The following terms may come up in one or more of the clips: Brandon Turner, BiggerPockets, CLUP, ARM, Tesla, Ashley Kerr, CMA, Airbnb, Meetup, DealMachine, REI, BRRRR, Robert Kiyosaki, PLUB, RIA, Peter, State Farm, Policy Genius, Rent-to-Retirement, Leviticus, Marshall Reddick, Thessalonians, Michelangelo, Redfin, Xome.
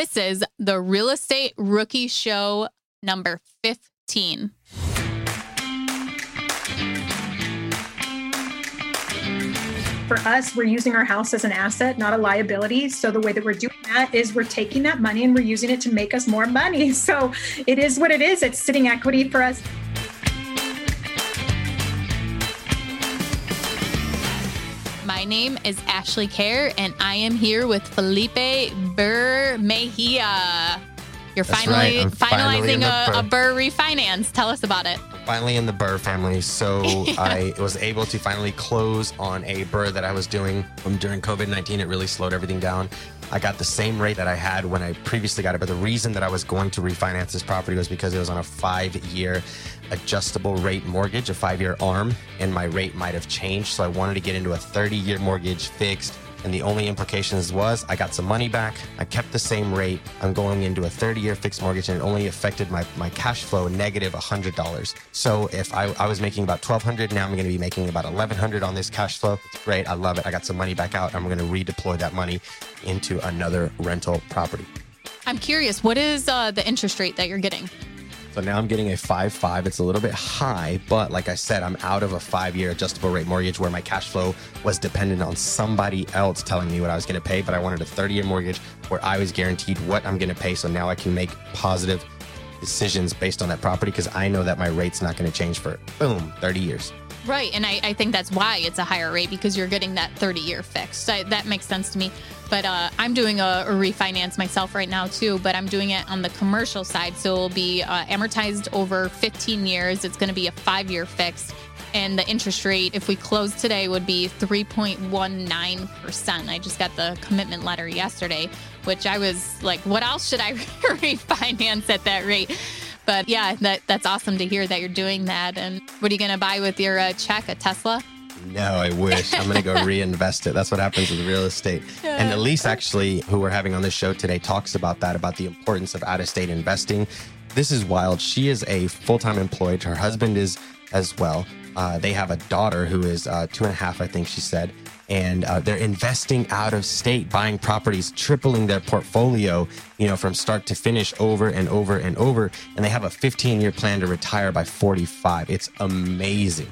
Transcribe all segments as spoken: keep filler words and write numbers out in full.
This is the Real Estate Rookie Show number fifteen. For us, we're using our house as an asset, not a liability. So the way that we're doing that is we're taking that money and we're using it to make us more money. So it is what it is. It's sitting equity for us. My name is Ashley Kerr, and I am here with Felipe Burr Mejia. You're That's finally right. finalizing finally a, a BRRRR refinance. Tell us about it. Finally in the BRRRR family. So yeah. I was able to finally close on a BRRRR that I was doing from during covid nineteen. It really slowed everything down. I got the same rate that I had when I previously got it. But the reason that I was going to refinance this property was because it was on a five-year adjustable rate mortgage, a five-year ARM, and my rate might have changed. So I wanted to get into a thirty-year mortgage fixed. And the only implications was I got some money back. I kept the same rate. I'm going into a thirty-year fixed mortgage, and it only affected my, my cash flow negative one hundred dollars. So if I, I was making about twelve hundred dollars, now I'm going to be making about eleven hundred dollars on this cash flow. It's great. I love it. I got some money back out. I'm going to redeploy that money into another rental property. I'm curious, what is uh, the interest rate that you're getting? So now I'm getting a five point five. It's a little bit high, but like I said, I'm out of a five-year adjustable rate mortgage where my cash flow was dependent on somebody else telling me what I was going to pay. But I wanted a thirty-year mortgage where I was guaranteed what I'm going to pay. So now I can make positive decisions based on that property because I know that my rate's not going to change for, boom, thirty years. Right. And I, I think that's why it's a higher rate, because you're getting that thirty-year fix. So that makes sense to me. But uh, I'm doing a, a refinance myself right now, too. But I'm doing it on the commercial side. So it'll be uh, amortized over fifteen years. It's going to be a five-year fix. And the interest rate, if we close today, would be three point one nine percent. I just got the commitment letter yesterday, which I was like, what else should I refinance at that rate? But yeah, that that's awesome to hear that you're doing that. And what are you going to buy with your uh, check? A Tesla? No, I wish. I'm going to go reinvest it. That's what happens with real estate. And Elise, actually, who we're having on this show today, talks about that, about the importance of out-of-state investing. This is wild. She is a full-time employed. Her husband is as well. Uh, they have a daughter who is uh, two and a half, I think she said. And uh, they're investing out of state, buying properties, tripling their portfolio, you know, from start to finish over and over and over. And they have a fifteen-year plan to retire by forty-five. It's amazing.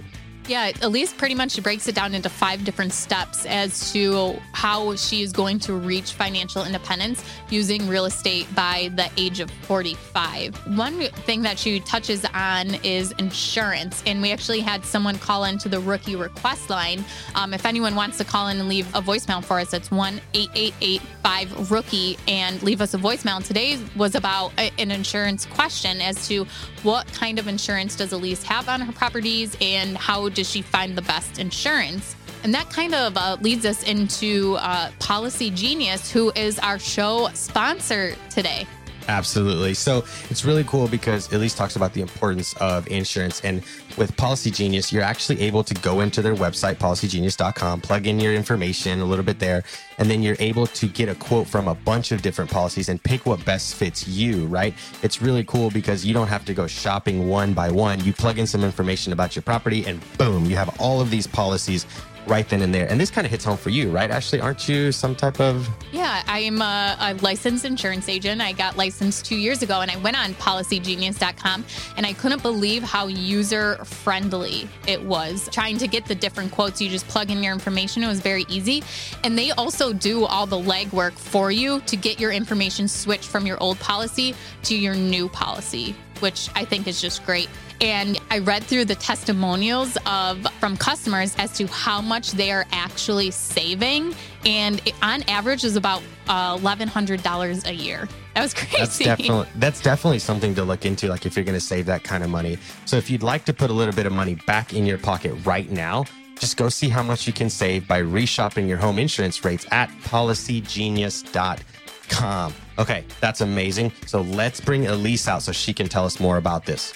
Yeah, Elise pretty much breaks it down into five different steps as to how she is going to reach financial independence using real estate by the age of forty-five. One thing that she touches on is insurance. And we actually had someone call into the rookie request line. Um, if anyone wants to call in and leave a voicemail for us, it's one eight eight eight five rookie and leave us a voicemail. Today was about a, an insurance question as to what kind of insurance does Elise have on her properties and how does she find the best insurance? And that kind of uh, leads us into uh, Policy Genius, who is our show sponsor today. Absolutely. So it's really cool because Elise talks about the importance of insurance. And with Policy Genius, you're actually able to go into their website, policy genius dot com, plug in your information a little bit there, and then you're able to get a quote from a bunch of different policies and pick what best fits you, right? It's really cool because you don't have to go shopping one by one. You plug in some information about your property and boom, you have all of these policies right then and there. And this kind of hits home for you, right, Ashley? Aren't you some type of... Yeah, I'm a, a licensed insurance agent. I got licensed two years ago and I went on policy genius dot com and I couldn't believe how user-friendly it was. Trying to get the different quotes, you just plug in your information. It was very easy. And they also do all the legwork for you to get your information switched from your old policy to your new policy, which I think is just great. And I read through the testimonials of from customers as to how much they are actually saving. And it, on average, is about uh, eleven hundred dollars a year. That was crazy. That's definitely, that's definitely something to look into, like if you're going to save that kind of money. So if you'd like to put a little bit of money back in your pocket right now, just go see how much you can save by reshopping your home insurance rates at policy genius dot com. Okay, that's amazing. So let's bring Elise out so she can tell us more about this.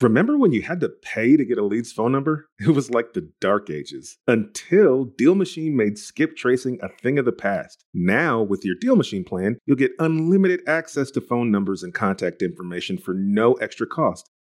Remember when you had to pay to get a lead's phone number? It was like the dark ages until DealMachine made skip tracing a thing of the past. Now, with your DealMachine plan, you'll get unlimited access to phone numbers and contact information for no extra cost.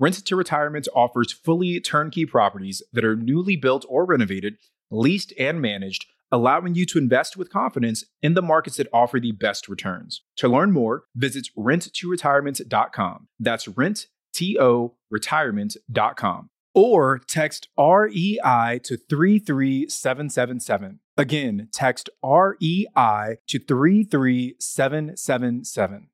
Rent-to-Retirement offers fully turnkey properties that are newly built or renovated, leased and managed, allowing you to invest with confidence in the markets that offer the best returns. To learn more, visit rent to retirement dot com. That's rent to retirement dot com. Or text R E I to three three seven seven seven. Again, text R E I to three three seven seven seven.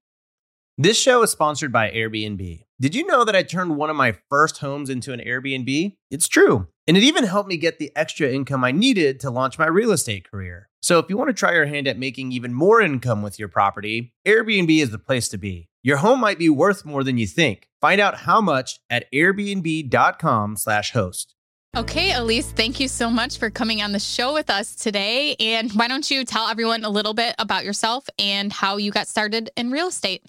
This show is sponsored by Airbnb. Did you know that I turned one of my first homes into an Airbnb? It's true. And it even helped me get the extra income I needed to launch my real estate career. So if you want to try your hand at making even more income with your property, Airbnb is the place to be. Your home might be worth more than you think. Find out how much at airbnb dot com slash host. Okay, Elise, thank you so much for coming on the show with us today. And why don't you tell everyone a little bit about yourself and how you got started in real estate?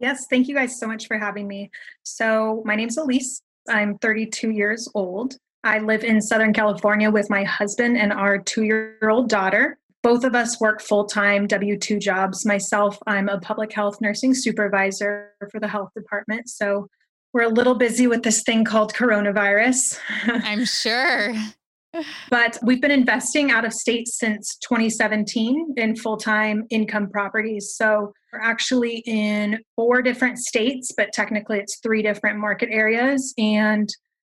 Yes, thank you guys so much for having me. So my name's Elise. I'm thirty-two years old. I live in Southern California with my husband and our two-year-old daughter. Both of us work full-time W two jobs. Myself, I'm a public health nursing supervisor for the health department. So we're a little busy with this thing called coronavirus. I'm sure. But we've been investing out of state since twenty seventeen in full-time income properties. So we're actually in four different states, but technically it's three different market areas. And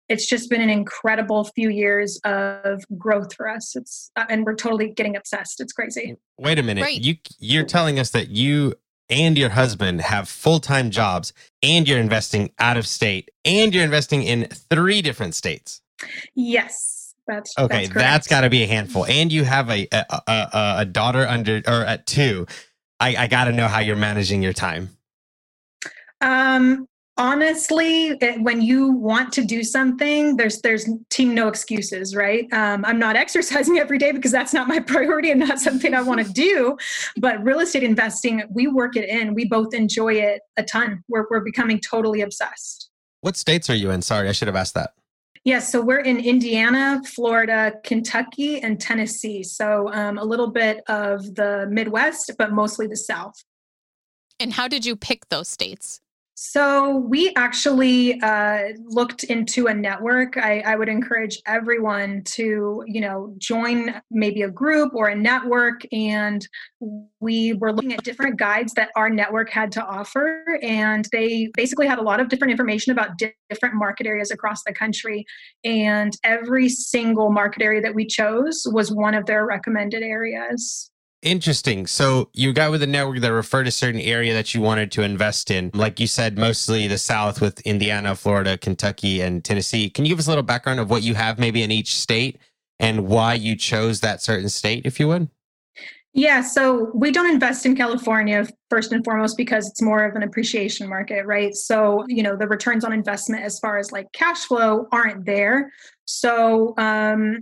it's just been an incredible few years of growth for us. It's uh, and we're totally getting obsessed. It's crazy. Wait a minute. Right. You, you're telling us that you and your husband have full-time jobs and you're investing out of state and you're investing in three different states. Yes. That's okay. That's, that's got to be a handful. And you have a a, a, a daughter under or at two. I, I got to know how you're managing your time. Um. Honestly, it, when you want to do something, there's there's team no excuses, right? Um, I'm not exercising every day because that's not my priority and not something I want to do. But real estate investing, we work it in. We both enjoy it a ton. We're we're becoming totally obsessed. What states are you in? Sorry, I should have asked that. Yes, yeah, so we're in Indiana, Florida, Kentucky, and Tennessee. So um, a little bit of the Midwest, but mostly the South. And how did you pick those states? So we actually uh, looked into a network. I, I would encourage everyone to, you know, join maybe a group or a network. And we were looking at different guides that our network had to offer. And they basically had a lot of different information about di- different market areas across the country. And every single market area that we chose was one of their recommended areas. Interesting. So you got with a network that referred to a certain area that you wanted to invest in. Like you said, mostly the South with Indiana, Florida, Kentucky, and Tennessee. Can you give us a little background of what you have maybe in each state and why you chose that certain state, if you would? Yeah. So we don't invest in California first and foremost because it's more of an appreciation market, right? So, you know, the returns on investment as far as like cash flow aren't there. So, um,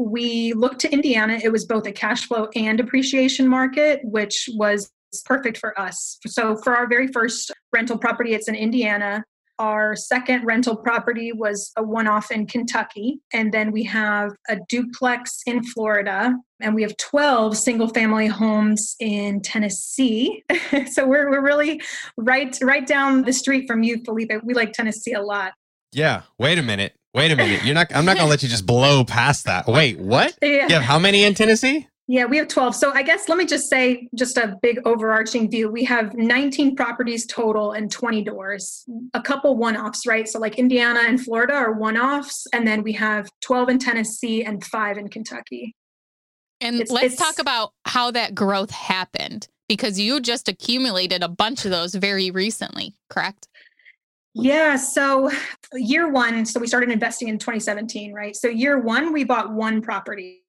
we looked to Indiana. It was both a cash flow and appreciation market, which was perfect for us. So for our very first rental property, it's in Indiana. Our second rental property was a one-off in Kentucky. And then we have a duplex in Florida. And we have twelve single-family homes in Tennessee. So we're we're really right, right down the street from you, Felipe. We like Tennessee a lot. Yeah. Wait a minute. Wait a minute. You're not. I'm not going to let you just blow past that. Wait, what? Yeah. You have how many in Tennessee? Yeah, we have twelve. So I guess let me just say just a big overarching view. We have nineteen properties total and twenty doors, a couple one-offs, right? So like Indiana and Florida are one-offs. And then we have twelve in Tennessee and five in Kentucky. And it's, let's it's, talk about how that growth happened, because you just accumulated a bunch of those very recently, correct? Yeah. So year one, so we started investing in twenty seventeen, right? So year one, we bought one property.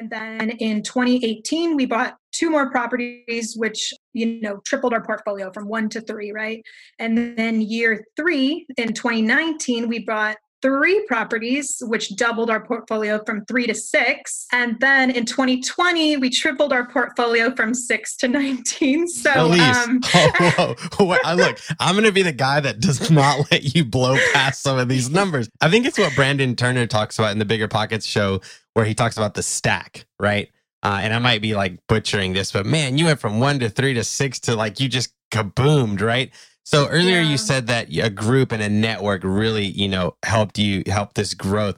And then in twenty eighteen, we bought two more properties, which, you know, tripled our portfolio from one to three, right? And then year three, in twenty nineteen, we bought three properties, which doubled our portfolio from three to six. And then in twenty twenty, we tripled our portfolio from six to nineteen. So Elise, um, oh, whoa. Wait, look, I'm going to be the guy that does not let you blow past some of these numbers. I think it's what Brandon Turner talks about in the Bigger Pockets show, where he talks about the stack, right? Uh, and I might be like butchering this, but man, you went from one to three to six to like, you just kaboomed, right? So earlier yeah. you said that a group and a network really, you know, helped you help this growth.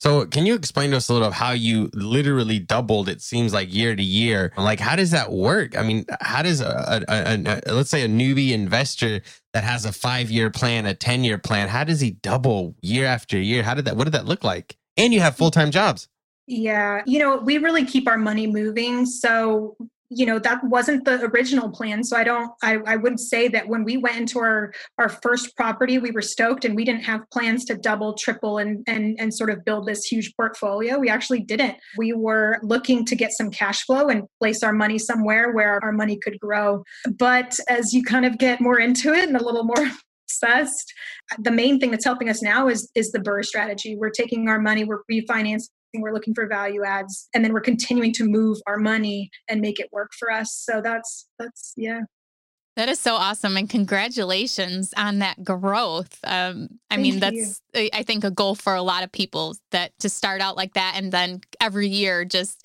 So can you explain to us a little of how you literally doubled, it seems like, year to year? Like, how does that work? I mean, how does, a, a, a, a let's say, a newbie investor that has a five-year plan, a ten-year plan, how does he double year after year? How did that, what did that look like? And you have full-time jobs. Yeah. You know, we really keep our money moving. So you know, that wasn't the original plan. So I don't, I, I wouldn't say that when we went into our, our first property, we were stoked and we didn't have plans to double, triple, and, and, and sort of build this huge portfolio. We actually didn't. We were looking to get some cash flow and place our money somewhere where our money could grow. But as you kind of get more into it and a little more obsessed, the main thing that's helping us now is, is the BRRRR strategy. We're taking our money, we're refinancing, we're looking for value adds, and then we're continuing to move our money and make it work for us. So that's, that's, yeah. That is so awesome. And congratulations on that growth. Um, I Thank mean, that's, you. I think, a goal for a lot of people, that to start out like that and then every year just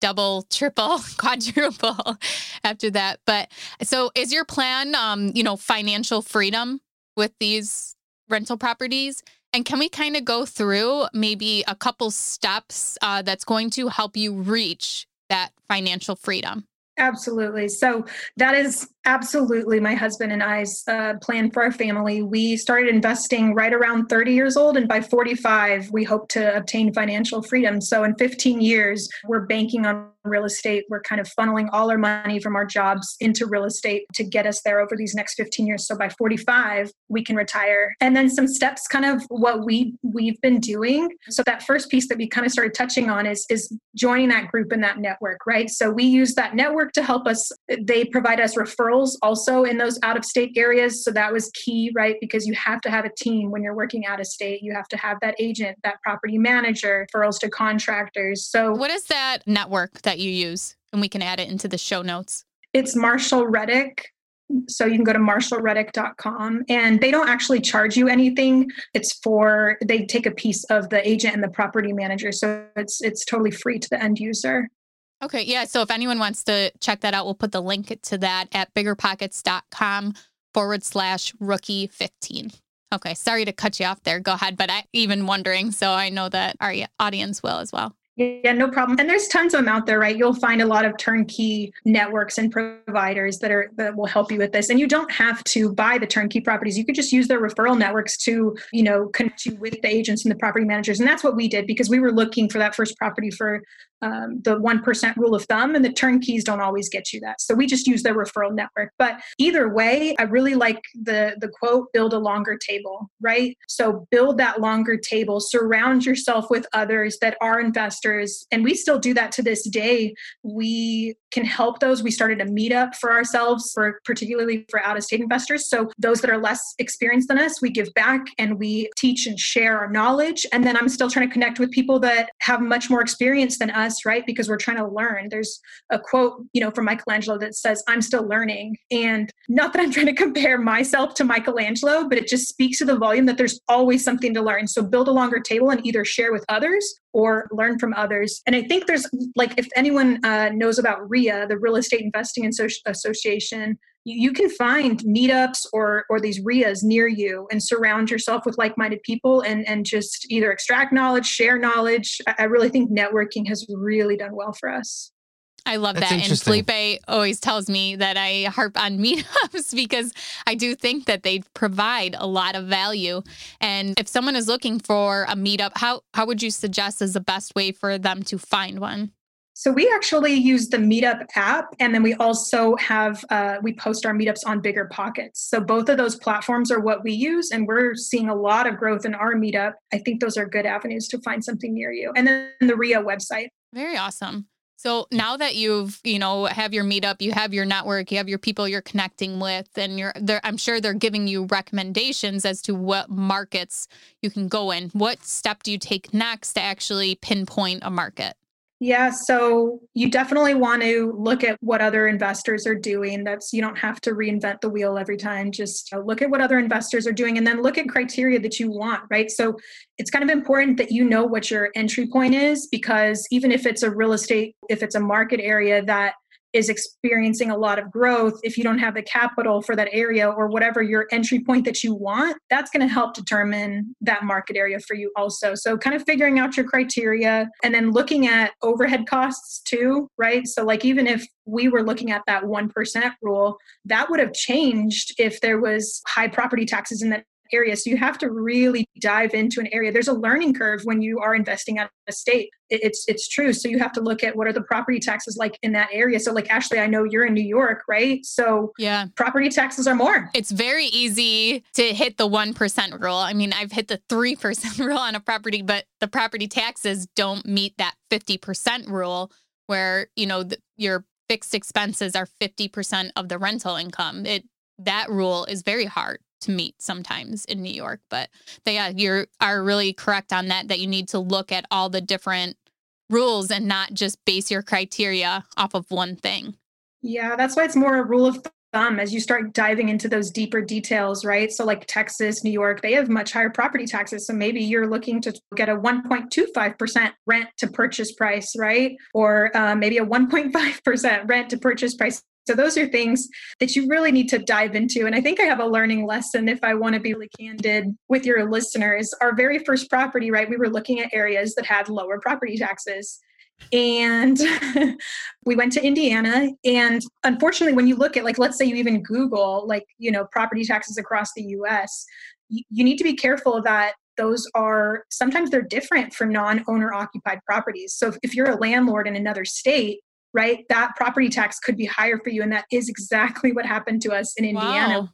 double, triple, quadruple after that. But so is your plan, um, you know, financial freedom with these rental properties? And can we kind of go through maybe a couple steps uh, that's going to help you reach that financial freedom? Absolutely. So that is absolutely my husband and I's uh, plan for our family. We started investing right around thirty years old, and by forty-five, we hope to obtain financial freedom. So in fifteen years, we're banking on real estate. We're kind of funneling all our money from our jobs into real estate to get us there over these next fifteen years. So by forty-five, we can retire. And then some steps, kind of what we, we've been doing. So that first piece that we kind of started touching on is, is joining that group and that network, right? So we use that network to help us. They provide us referrals also in those out-of-state areas. So that was key, right? Because you have to have a team when you're working out-of-state. You have to have that agent, that property manager, referrals to contractors. So what is that network that you use? And we can add it into the show notes. It's Marshall Reddick. So you can go to marshall reddick dot com, and they don't actually charge you anything. It's for, they take a piece of the agent and the property manager. So it's it's totally free to the end user. Okay. Yeah. So if anyone wants to check that out, we'll put the link to that at biggerpockets.com forward slash rookie 15. Okay. Sorry to cut you off there. Go ahead. But I even wondering, so I know that our audience will as well. Yeah, no problem. And there's tons of them out there, right? You'll find a lot of turnkey networks and providers that are that will help you with this. And you don't have to buy the turnkey properties. You could just use their referral networks to, you know, connect you with the agents and the property managers. And that's what we did, because we were looking for that first property for um, the one percent rule of thumb, and the turnkeys don't always get you that. So we just use their referral network. But either way, I really like the, the quote, build a longer table, right? So build that longer table, surround yourself with others that are investors. And we still do that to this day. We can help those. We started a meetup for ourselves, for particularly for out-of-state investors. So those that are less experienced than us, we give back and we teach and share our knowledge. And then I'm still trying to connect with people that have much more experience than us, us, right? Because we're trying to learn. There's a quote, you know, from Michelangelo that says, I'm still learning. And not that I'm trying to compare myself to Michelangelo, but it just speaks to the volume that there's always something to learn. So build a longer table and either share with others or learn from others. And I think there's, like, if anyone uh, knows about R I A, the Real Estate Investing Association, you can find meetups or or these R I As near you and surround yourself with like-minded people and, and just either extract knowledge, share knowledge. I really think networking has really done well for us. I love That's that. And Felipe always tells me that I harp on meetups because I do think that they provide a lot of value. And if someone is looking for a meetup, how, how would you suggest is the best way for them to find one? So we actually use the Meetup app, and then we also have, uh, we post our meetups on BiggerPockets. So both of those platforms are what we use, and we're seeing a lot of growth in our meetup. I think those are good avenues to find something near you. And then the R I A website. Very awesome. So now that you've, you know, have your meetup, you have your network, you have your people you're connecting with, and you're there, I'm sure they're giving you recommendations as to what markets you can go in. What step do you take next to actually pinpoint a market? Yeah, so you definitely want to look at what other investors are doing. That's, you don't have to reinvent the wheel every time. Just look at what other investors are doing, and then look at criteria that you want, right? So it's kind of important that you know what your entry point is, because even if it's a real estate, if it's a market area that is experiencing a lot of growth, if you don't have the capital for that area or whatever your entry point that you want, that's going to help determine that market area for you also. So kind of figuring out your criteria and then looking at overhead costs too, right? So like even if we were looking at that one percent rule, that would have changed if there was high property taxes in that area. So you have to really dive into an area. There's a learning curve when you are investing out of the state. It's it's true. So you have to look at what are the property taxes like in that area. So like, Ashley, I know you're in New York, right? So yeah, property taxes are more. It's very easy to hit the one percent rule. I mean, I've hit the three percent rule on a property, but the property taxes don't meet that fifty percent rule where, you know, the, your fixed expenses are fifty percent of the rental income. It that rule is very hard to meet sometimes in New York, but they yeah, you are really correct on that, that you need to look at all the different rules and not just base your criteria off of one thing. Yeah, that's why it's more a rule of thumb as you start diving into those deeper details, right? So like Texas, New York, they have much higher property taxes. So maybe you're looking to get a one point two five percent rent to purchase price, right? Or uh, maybe a one point five percent rent to purchase price. So those are things that you really need to dive into. And I think I have a learning lesson, if I want to be really candid with your listeners. Our very first property, right, we were looking at areas that had lower property taxes. And we went to Indiana. And unfortunately, when you look at, like, let's say you even Google, like, you know, property taxes across the U S, you need to be careful that those are, sometimes they're different for non-owner occupied properties. So if you're a landlord in another state, right, that property tax could be higher for you. And that is exactly what happened to us in Indiana. Wow.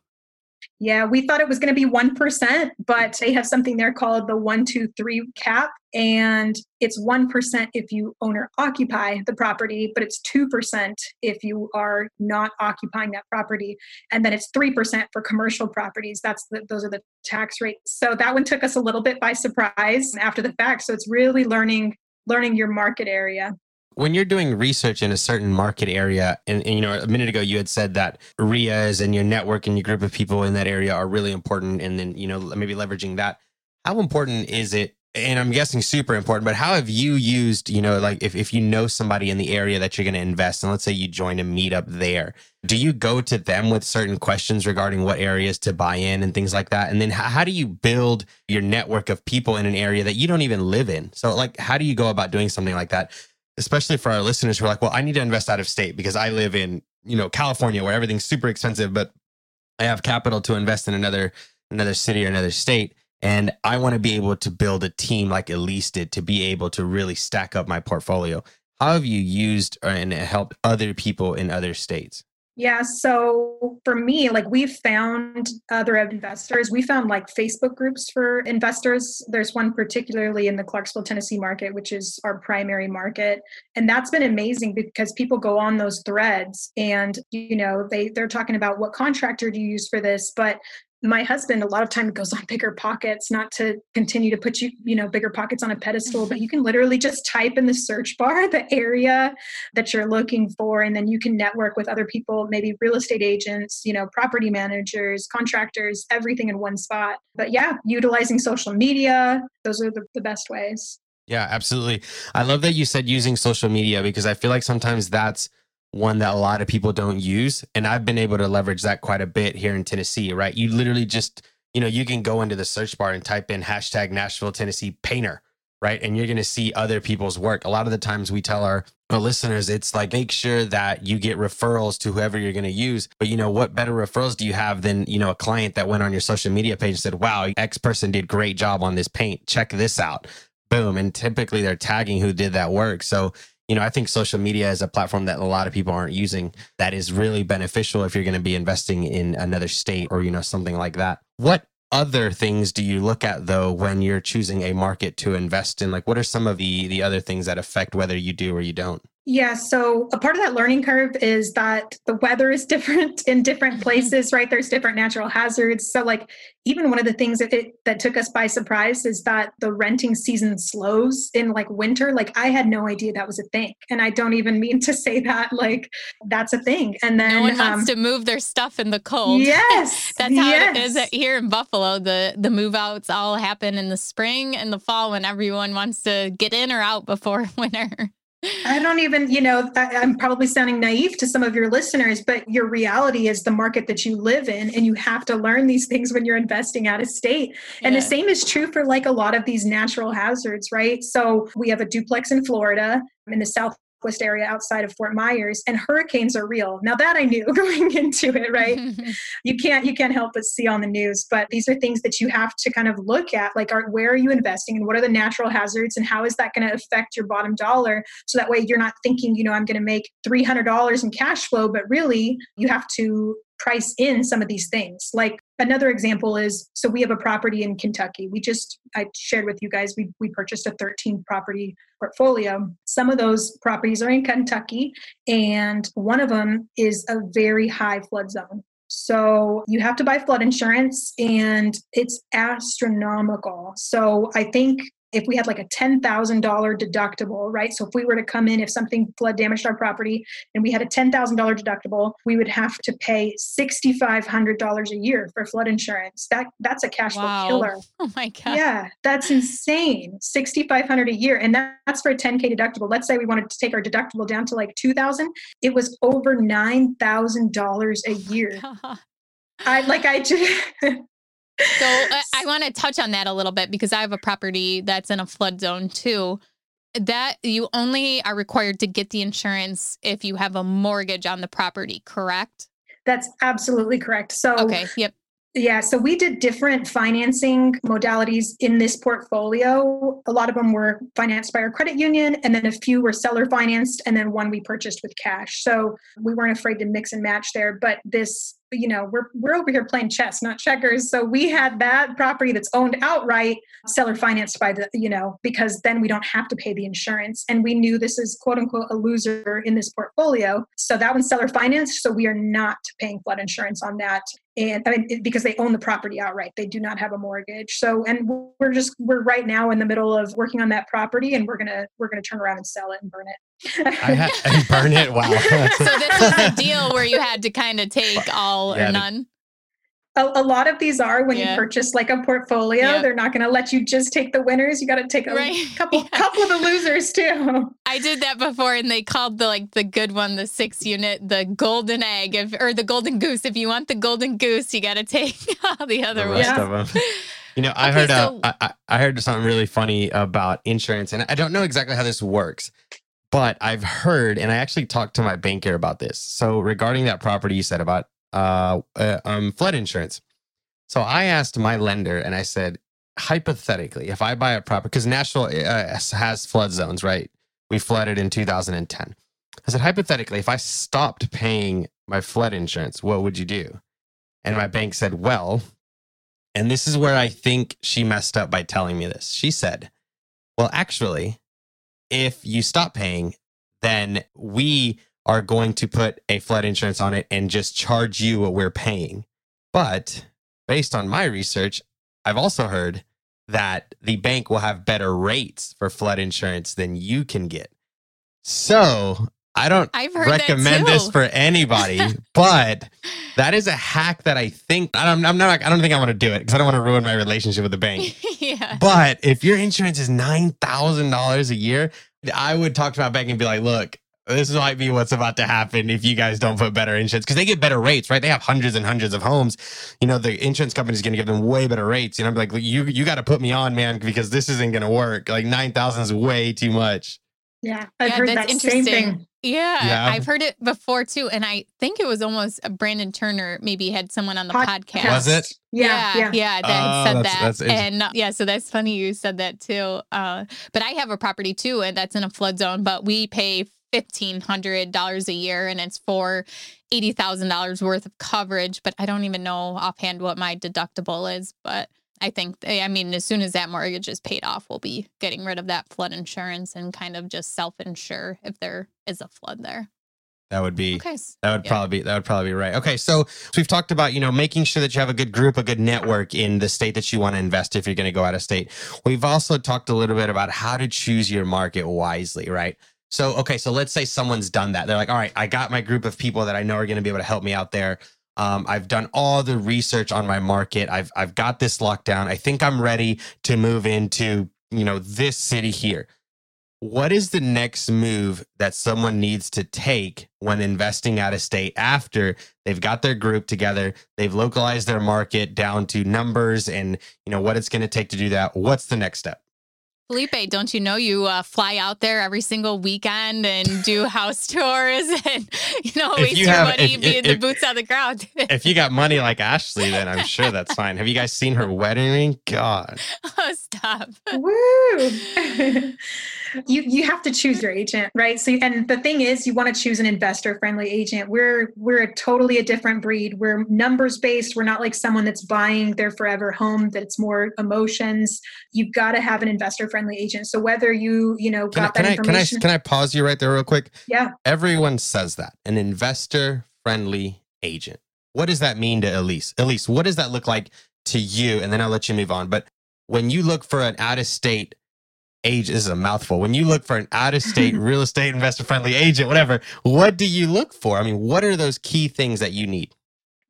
Yeah, we thought it was going to be one percent, but they have something there called the one, two, three cap. And it's one percent if you owner occupy the property, but it's two percent if you are not occupying that property. And then it's three percent for commercial properties. That's the, those are the tax rates. So that one took us a little bit by surprise after the fact. So it's really learning, learning your market area. When you're doing research in a certain market area, and, and you know, a minute ago you had said that R I As and your network and your group of people in that area are really important, and then, you know, maybe leveraging that. How important is it? And I'm guessing super important, but how have you used, you know, like if, if you know somebody in the area that you're going to invest in, let's say you join a meetup there, do you go to them with certain questions regarding what areas to buy in and things like that? And then how, how do you build your network of people in an area that you don't even live in? So like, how do you go about doing something like that? Especially for our listeners who are like, well, I need to invest out of state because I live in, you know, California where everything's super expensive, but I have capital to invest in another, another city or another state. And I want to be able to build a team like Elise did to be able to really stack up my portfolio. How have you used and helped other people in other states? Yeah. So for me, like we've found other investors, we found like Facebook groups for investors. There's one particularly in the Clarksville, Tennessee market, which is our primary market. And that's been amazing because people go on those threads and, you know, they, they're talking about what contractor do you use for this, but my husband, a lot of time goes on BiggerPockets, not to continue to put you, you know, BiggerPockets on a pedestal, but you can literally just type in the search bar the area that you're looking for, and then you can network with other people, maybe real estate agents, you know, property managers, contractors, everything in one spot. But yeah, utilizing social media, those are the, the best ways. Yeah, absolutely. I love that you said using social media, because I feel like sometimes that's one that a lot of people don't use. And I've been able to leverage that quite a bit here in Tennessee, right? You literally just, you know, you can go into the search bar and type in hashtag Nashville, Tennessee painter, right? And you're going to see other people's work. A lot of the times we tell our, our listeners, it's like, make sure that you get referrals to whoever you're going to use. But you know, what better referrals do you have than, you know, a client that went on your social media page and said, wow, X person did great job on this paint. Check this out. Boom. And typically they're tagging who did that work. So you know, I think social media is a platform that a lot of people aren't using that is really beneficial if you're going to be investing in another state or, you know, something like that. What other things do you look at, though, when you're choosing a market to invest in? Like, what are some of the the other things that affect whether you do or you don't? Yeah. So a part of that learning curve is that the weather is different in different places, right? There's different natural hazards. So like even one of the things that, it, that took us by surprise is that the renting season slows in like winter. Like I had no idea that was a thing. And I don't even mean to say that like that's a thing. And then no one wants um, to move their stuff in the cold. Yes. That's how yes. it is here in Buffalo. The, the move outs all happen in the spring and the fall when everyone wants to get in or out before winter. I don't even, you know, I, I'm probably sounding naive to some of your listeners, but your reality is the market that you live in, and you have to learn these things when you're investing out of state. And yeah. the same is true for like a lot of these natural hazards, right? So we have a duplex in Florida in the southwest area outside of Fort Myers, and hurricanes are real. Now that I knew going into it, right? you can't, you can't help but see on the news, but these are things that you have to kind of look at, like, are, where are you investing and what are the natural hazards and how is that going to affect your bottom dollar? So that way you're not thinking, you know, I'm going to make three hundred dollars in cash flow, but really you have to price in some of these things. Like another example is, so we have a property in Kentucky. We just, I shared with you guys, we we purchased a thirteen property portfolio. Some of those properties are in Kentucky, and one of them is a very high flood zone. So you have to buy flood insurance, and it's astronomical. So I think if we had like a ten thousand dollars deductible, right? So if we were to come in, if something flood damaged our property and we had a ten thousand dollars deductible, we would have to pay six thousand five hundred dollars a year for flood insurance. That That's a cash flow wow. killer. Oh my God. Yeah, that's insane. six thousand five hundred dollars a year. And that, that's for a ten thousand dollars deductible. Let's say we wanted to take our deductible down to like two thousand dollars. It was over nine thousand dollars a year. Oh I like I just... So uh, I want to touch on that a little bit because I have a property that's in a flood zone too, that you only are required to get the insurance if you have a mortgage on the property, correct? That's absolutely correct. So okay, yep. Yeah. So we did different financing modalities in this portfolio. A lot of them were financed by our credit union, and then a few were seller financed, and then one we purchased with cash. So we weren't afraid to mix and match there. But this, you know, we're we're over here playing chess, not checkers. So we had that property that's owned outright, seller financed by the, you know, because then we don't have to pay the insurance. And we knew this is quote unquote a loser in this portfolio. So that one's seller financed. So we are not paying flood insurance on that. And I mean, it, because they own the property outright, they do not have a mortgage. So, and we're just, we're right now in the middle of working on that property, and we're going to, we're going to turn around and sell it and burn it. I had and burn it. Wow. So this is a deal where you had to kind of take all yeah, or none. A, a lot of these are when yeah. you purchase like a portfolio, yeah. they're not going to let you just take the winners. You got to take a right. couple, yeah. couple of the losers too. I did that before, and they called the, like the good one, the six unit, the golden egg if, or the golden goose. If you want the golden goose, you got to take all the other the ones. Rest yeah. of them. You know, I okay, heard, so- uh, I, I heard something really funny about insurance, and I don't know exactly how this works. But I've heard, and I actually talked to my banker about this. So regarding that property you said about uh, uh, um, flood insurance. So I asked my lender, and I said, hypothetically, if I buy a property, because Nashville uh, has flood zones, right? We flooded in two thousand ten. I said, hypothetically, if I stopped paying my flood insurance, what would you do? And my bank said, well, and this is where I think she messed up by telling me this. She said, well, actually, if you stop paying, then we are going to put a flood insurance on it and just charge you what we're paying. But based on my research, I've also heard that the bank will have better rates for flood insurance than you can get. So I don't recommend this for anybody, but that is a hack that I think I don't, I'm not. I don't think I want to do it because I don't want to ruin my relationship with the bank. Yeah. But if your insurance is nine thousand dollars a year, I would talk to my bank and be like, look, this might be what's about to happen if you guys don't put better insurance, because they get better rates, right? They have hundreds and hundreds of homes. You know, the insurance company is going to give them way better rates. And I'm like, you you got to put me on, man, because this isn't going to work. Like nine thousand is way too much. Yeah, I've yeah, heard that's that interesting. Same thing. Yeah, yeah, I've heard it before too. And I think it was almost Brandon Turner maybe had someone on the Pod- podcast. Was it? Yeah, yeah, yeah, yeah that oh, said that's, that. That's and uh, yeah, so that's funny you said that too. Uh, but I have a property too, and that's in a flood zone, but we pay fifteen hundred dollars a year and it's for eighty thousand dollars worth of coverage. But I don't even know offhand what my deductible is, but I think, I mean, as soon as that mortgage is paid off, we'll be getting rid of that flood insurance and kind of just self-insure if there is a flood there. That would be, okay. that would yeah. probably be, that would probably be right. Okay. So, so we've talked about, you know, making sure that you have a good group, a good network in the state that you want to invest if you're going to go out of state. We've also talked a little bit about how to choose your market wisely, right? So, okay. So let's say someone's done that. They're like, all right, I got my group of people that I know are going to be able to help me out there. Um, I've done all the research on my market. I've I've got this locked down. I think I'm ready to move into, you know, this city here. What is the next move that someone needs to take when investing out of state after they've got their group together, they've localized their market down to numbers and, you know, what it's going to take to do that? What's the next step? Felipe, don't you know you uh, fly out there every single weekend and do house tours and, you know, waste you your have, money if, being if, the boots on the ground. If you got money like Ashley, then I'm sure that's fine. Have you guys seen her wedding ring? God. Oh, stop. Woo. You you have to choose your agent, right? So, and the thing is, you want to choose an investor-friendly agent. We're we're a totally a different breed. We're numbers-based. We're not like someone that's buying their forever home. That's more emotions. You've got to have an investor-friendly agent. So whether you, you know, got can I, that can information. I, can I, can I pause you right there real quick? Yeah. Everyone says that. An investor-friendly agent. What does that mean to Elise? Elise, what does that look like to you? And then I'll let you move on. But when you look for an out-of-state agent, this is a mouthful. When you look for an out-of-state real estate investor-friendly agent, whatever, what do you look for? I mean, what are those key things that you need?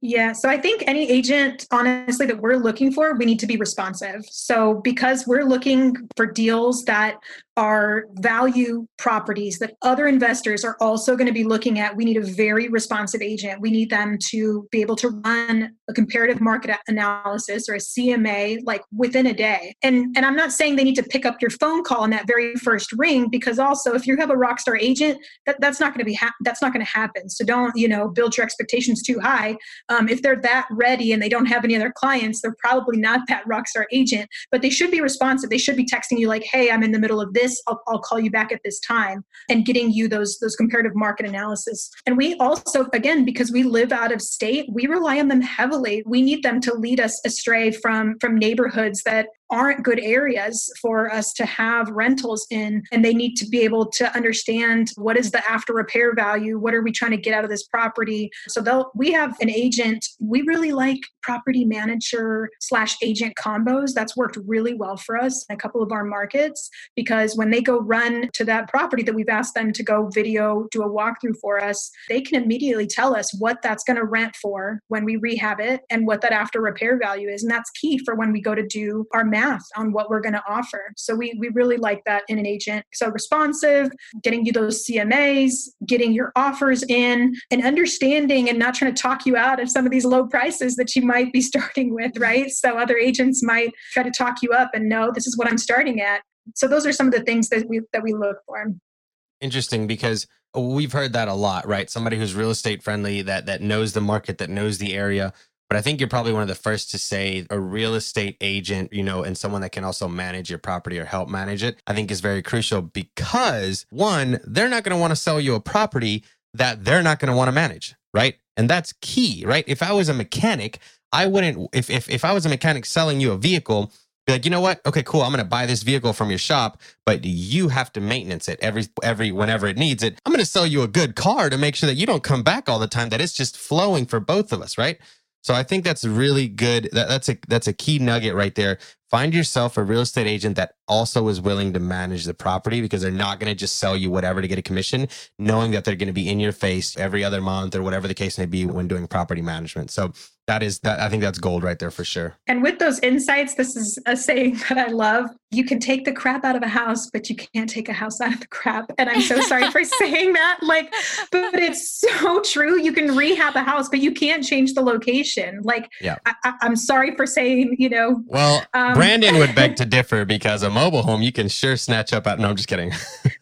Yeah. So I think any agent, honestly, that we're looking for, we need to be responsive. So because we're looking for deals that are value properties that other investors are also going to be looking at, we need a very responsive agent. We need them to be able to run a comparative market analysis or a C M A like within a day. And, and I'm not saying they need to pick up your phone call in that very first ring, because also if you have a rockstar agent, that, that's not going to be, ha- that's not going to happen. So don't, you know, build your expectations too high. Um, if they're that ready and they don't have any other clients, they're probably not that rockstar agent, but they should be responsive. They should be texting you like, hey, I'm in the middle of this. This, I'll, I'll call you back at this time, and getting you those those comparative market analysis. And we also, again, because we live out of state, we rely on them heavily. We need them to lead us astray from, from neighborhoods that aren't good areas for us to have rentals in. And they need to be able to understand, what is the after repair value? What are we trying to get out of this property? So they'll, we have an agent. We really like property manager slash agent combos. That's worked really well for us in a couple of our markets, because when they go run to that property that we've asked them to go video, do a walkthrough for us, they can immediately tell us what that's going to rent for when we rehab it and what that after repair value is. And that's key for when we go to do our management math on what we're going to offer. So we we really like that in an agent. So responsive, getting you those C M As, getting your offers in, and understanding and not trying to talk you out of some of these low prices that you might be starting with, right? So other agents might try to talk you up and no, this is what I'm starting at. So those are some of the things that we that we look for. Interesting, because we've heard that a lot, right? Somebody who's real estate friendly, that that knows the market, that knows the area. But I think you're probably one of the first to say a real estate agent, you know, and someone that can also manage your property or help manage it, I think is very crucial, because one, they're not going to want to sell you a property that they're not going to want to manage, right? And that's key, right? If I was a mechanic, I wouldn't, if if if I was a mechanic selling you a vehicle, be like, you know what? Okay, cool. I'm going to buy this vehicle from your shop, but you have to maintenance it every, every, whenever it needs it. I'm going to sell you a good car to make sure that you don't come back all the time, that it's just flowing for both of us, right? So I think that's really good. That, that's a that's a key nugget right there. Find yourself a real estate agent that also is willing to manage the property, because they're not going to just sell you whatever to get a commission, knowing that they're going to be in your face every other month or whatever the case may be when doing property management. So that is that. I think that's gold right there for sure. And with those insights, this is a saying that I love. You can take the crap out of a house, but you can't take a house out of the crap. And I'm so sorry for saying that. Like, but it's so true. You can rehab a house, but you can't change the location. Like, yeah. I, I'm sorry for saying, you know. Well, um, Brandon would beg to differ, because a mobile home, you can sure snatch up out. No, I'm just kidding.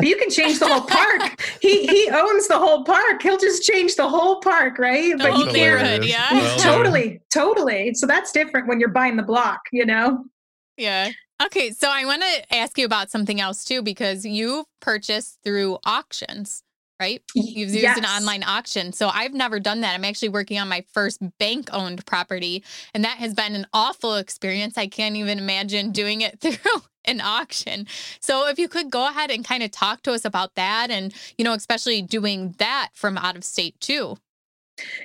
You can change the whole park. He he owns the whole park. He'll just change the whole park, right? The but whole you neighborhood, yeah. Well, totally. Totally. So that's different when you're buying the block, you know? Yeah. Okay. So I want to ask you about something else too, because you purchased through auctions, right? You've used yes. an online auction. So I've never done that. I'm actually working on my first bank owned property, and that has been an awful experience. I can't even imagine doing it through an auction. So if you could go ahead and kind of talk to us about that, and, you know, especially doing that from out of state too.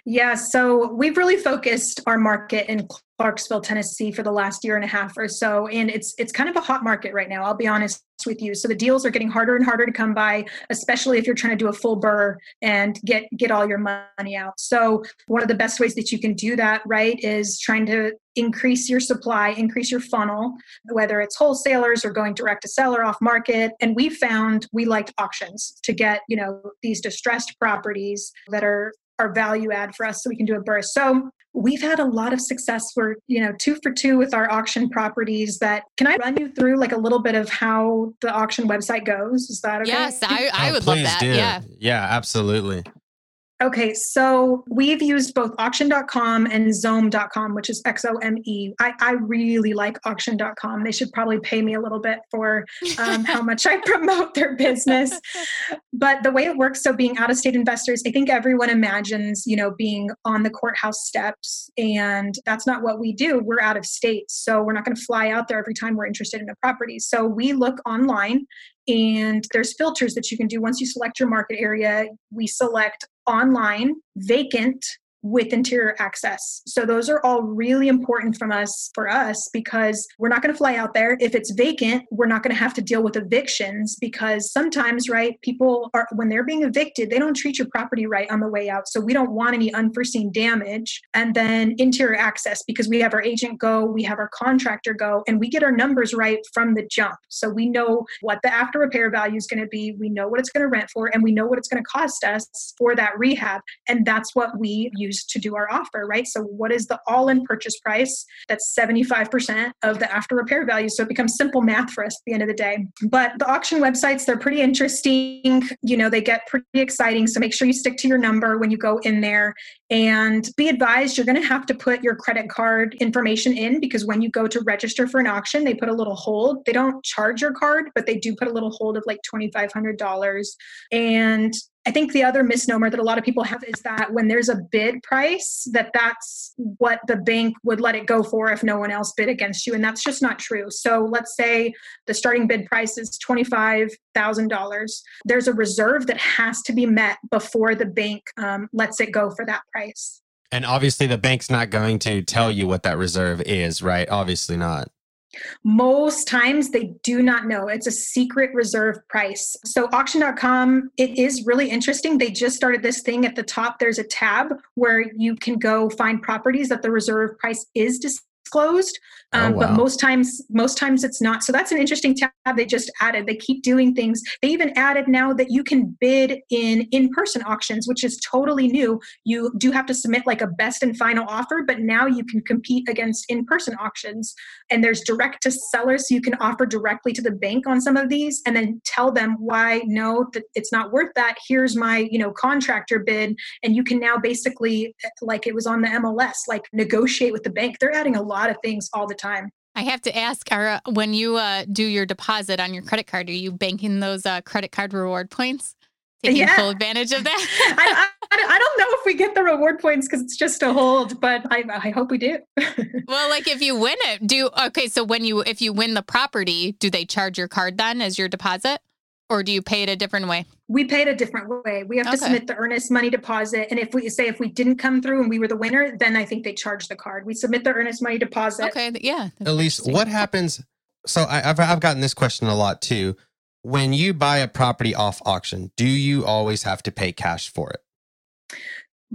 Yeah, so we've really focused our market in Clarksville, Tennessee for the last year and a half or so. And it's it's kind of a hot market right now, I'll be honest with you. So the deals are getting harder and harder to come by, especially if you're trying to do a full B R R R R and get, get all your money out. So one of the best ways that you can do that, right, is trying to increase your supply, increase your funnel, whether it's wholesalers or going direct to seller off market. And we found we liked auctions to get, you know, these distressed properties that are our value add for us, so we can do a B R R R R. So we've had a lot of success. We're, you know, two for two with our auction properties. That can I run you through like a little bit of how the auction website goes? Is that okay? Yes, I, I would oh, love that. Do. Yeah, yeah, absolutely. Okay, so we've used both auction dot com and Xome dot com, which is X O M E. I, I really like auction dot com. They should probably pay me a little bit for um, how much I promote their business. But the way it works, so being out-of-state investors, I think everyone imagines, you know, being on the courthouse steps, and that's not what we do. We're out of state, so we're not going to fly out there every time we're interested in a property. So we look online, and there's filters that you can do. Once you select your market area, we select online, vacant, with interior access. So those are all really important from us for us, because we're not going to fly out there. If it's vacant, we're not going to have to deal with evictions, because sometimes, right, people are, when they're being evicted, they don't treat your property right on the way out. So we don't want any unforeseen damage. And then interior access, because we have our agent go, we have our contractor go, and we get our numbers right from the jump. So we know what the after repair value is going to be, we know what it's going to rent for, and we know what it's going to cost us for that rehab. And that's what we use to do our offer, right? So what is the all-in purchase price? That's seventy-five percent of the after repair value. So it becomes simple math for us at the end of the day. But the auction websites, they're pretty interesting. You know, they get pretty exciting. So make sure you stick to your number when you go in there, and be advised, you're going to have to put your credit card information in, because when you go to register for an auction, they put a little hold. They don't charge your card, but they do put a little hold of like twenty-five hundred dollars. And I think the other misnomer that a lot of people have is that when there's a bid price, that that's what the bank would let it go for if no one else bid against you. And that's just not true. So let's say the starting bid price is twenty-five thousand dollars. There's a reserve that has to be met before the bank um, lets it go for that price. And obviously the bank's not going to tell you what that reserve is, right? Obviously not. Most times they do not know. It's a secret reserve price. So auction dot com, it is really interesting. They just started this thing at the top. There's a tab where you can go find properties that the reserve price is disclosed. Um, oh, wow. But most times, most times it's not. So that's an interesting tab they just added. They keep doing things. They even added now that you can bid in in-person auctions, which is totally new. You do have to submit like a best and final offer, but now you can compete against in-person auctions. And there's direct to sellers. So you can offer directly to the bank on some of these, and then tell them why, no, that it's not worth that. Here's my, you know, contractor bid. And you can now basically, like it was on the M L S, like negotiate with the bank. They're adding a lot of things all the time. time. I have to ask, Ara, when you uh, do your deposit on your credit card, are you banking those uh, credit card reward points? Taking yeah. full advantage of that? I, I, I don't know if we get the reward points because it's just a hold, but I, I hope we do. Well, like if you win it, do okay. So when you if you win the property, do they charge your card then as your deposit? Or do you pay it a different way? We paid a different way. We have okay. to submit the earnest money deposit. And if we say if we didn't come through and we were the winner, then I think they charge the card. We submit the earnest money deposit. Okay. Yeah. Elise, what happens? So I, I've I've gotten this question a lot too. When you buy a property off auction, do you always have to pay cash for it?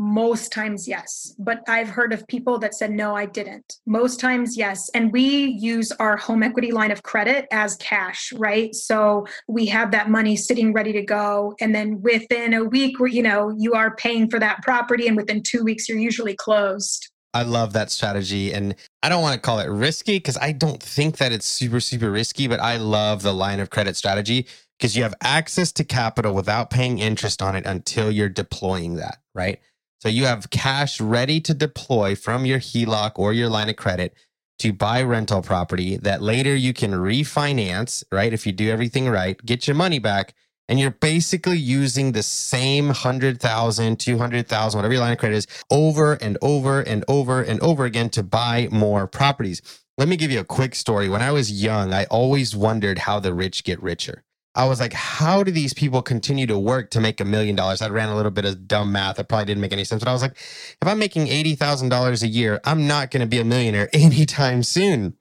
Most times, yes. But I've heard of people that said, no, I didn't. Most times, yes. And we use our home equity line of credit as cash, right? So we have that money sitting ready to go. And then within a week, you know, you are paying for that property. And within two weeks, you're usually closed. I love that strategy. And I don't want to call it risky because I don't think that it's super, super risky. But I love the line of credit strategy because you have access to capital without paying interest on it until you're deploying that, right? So you have cash ready to deploy from your H E L O C or your line of credit to buy rental property that later you can refinance, right? If you do everything right, get your money back, and you're basically using the same one hundred thousand dollars, two hundred thousand dollars, whatever your line of credit is, over and over and over and over again to buy more properties. Let me give you a quick story. When I was young, I always wondered how the rich get richer. I was like, how do these people continue to work to make a million dollars? I ran a little bit of dumb math. It probably didn't make any sense. But I was like, if I'm making eighty thousand dollars a year, I'm not going to be a millionaire anytime soon.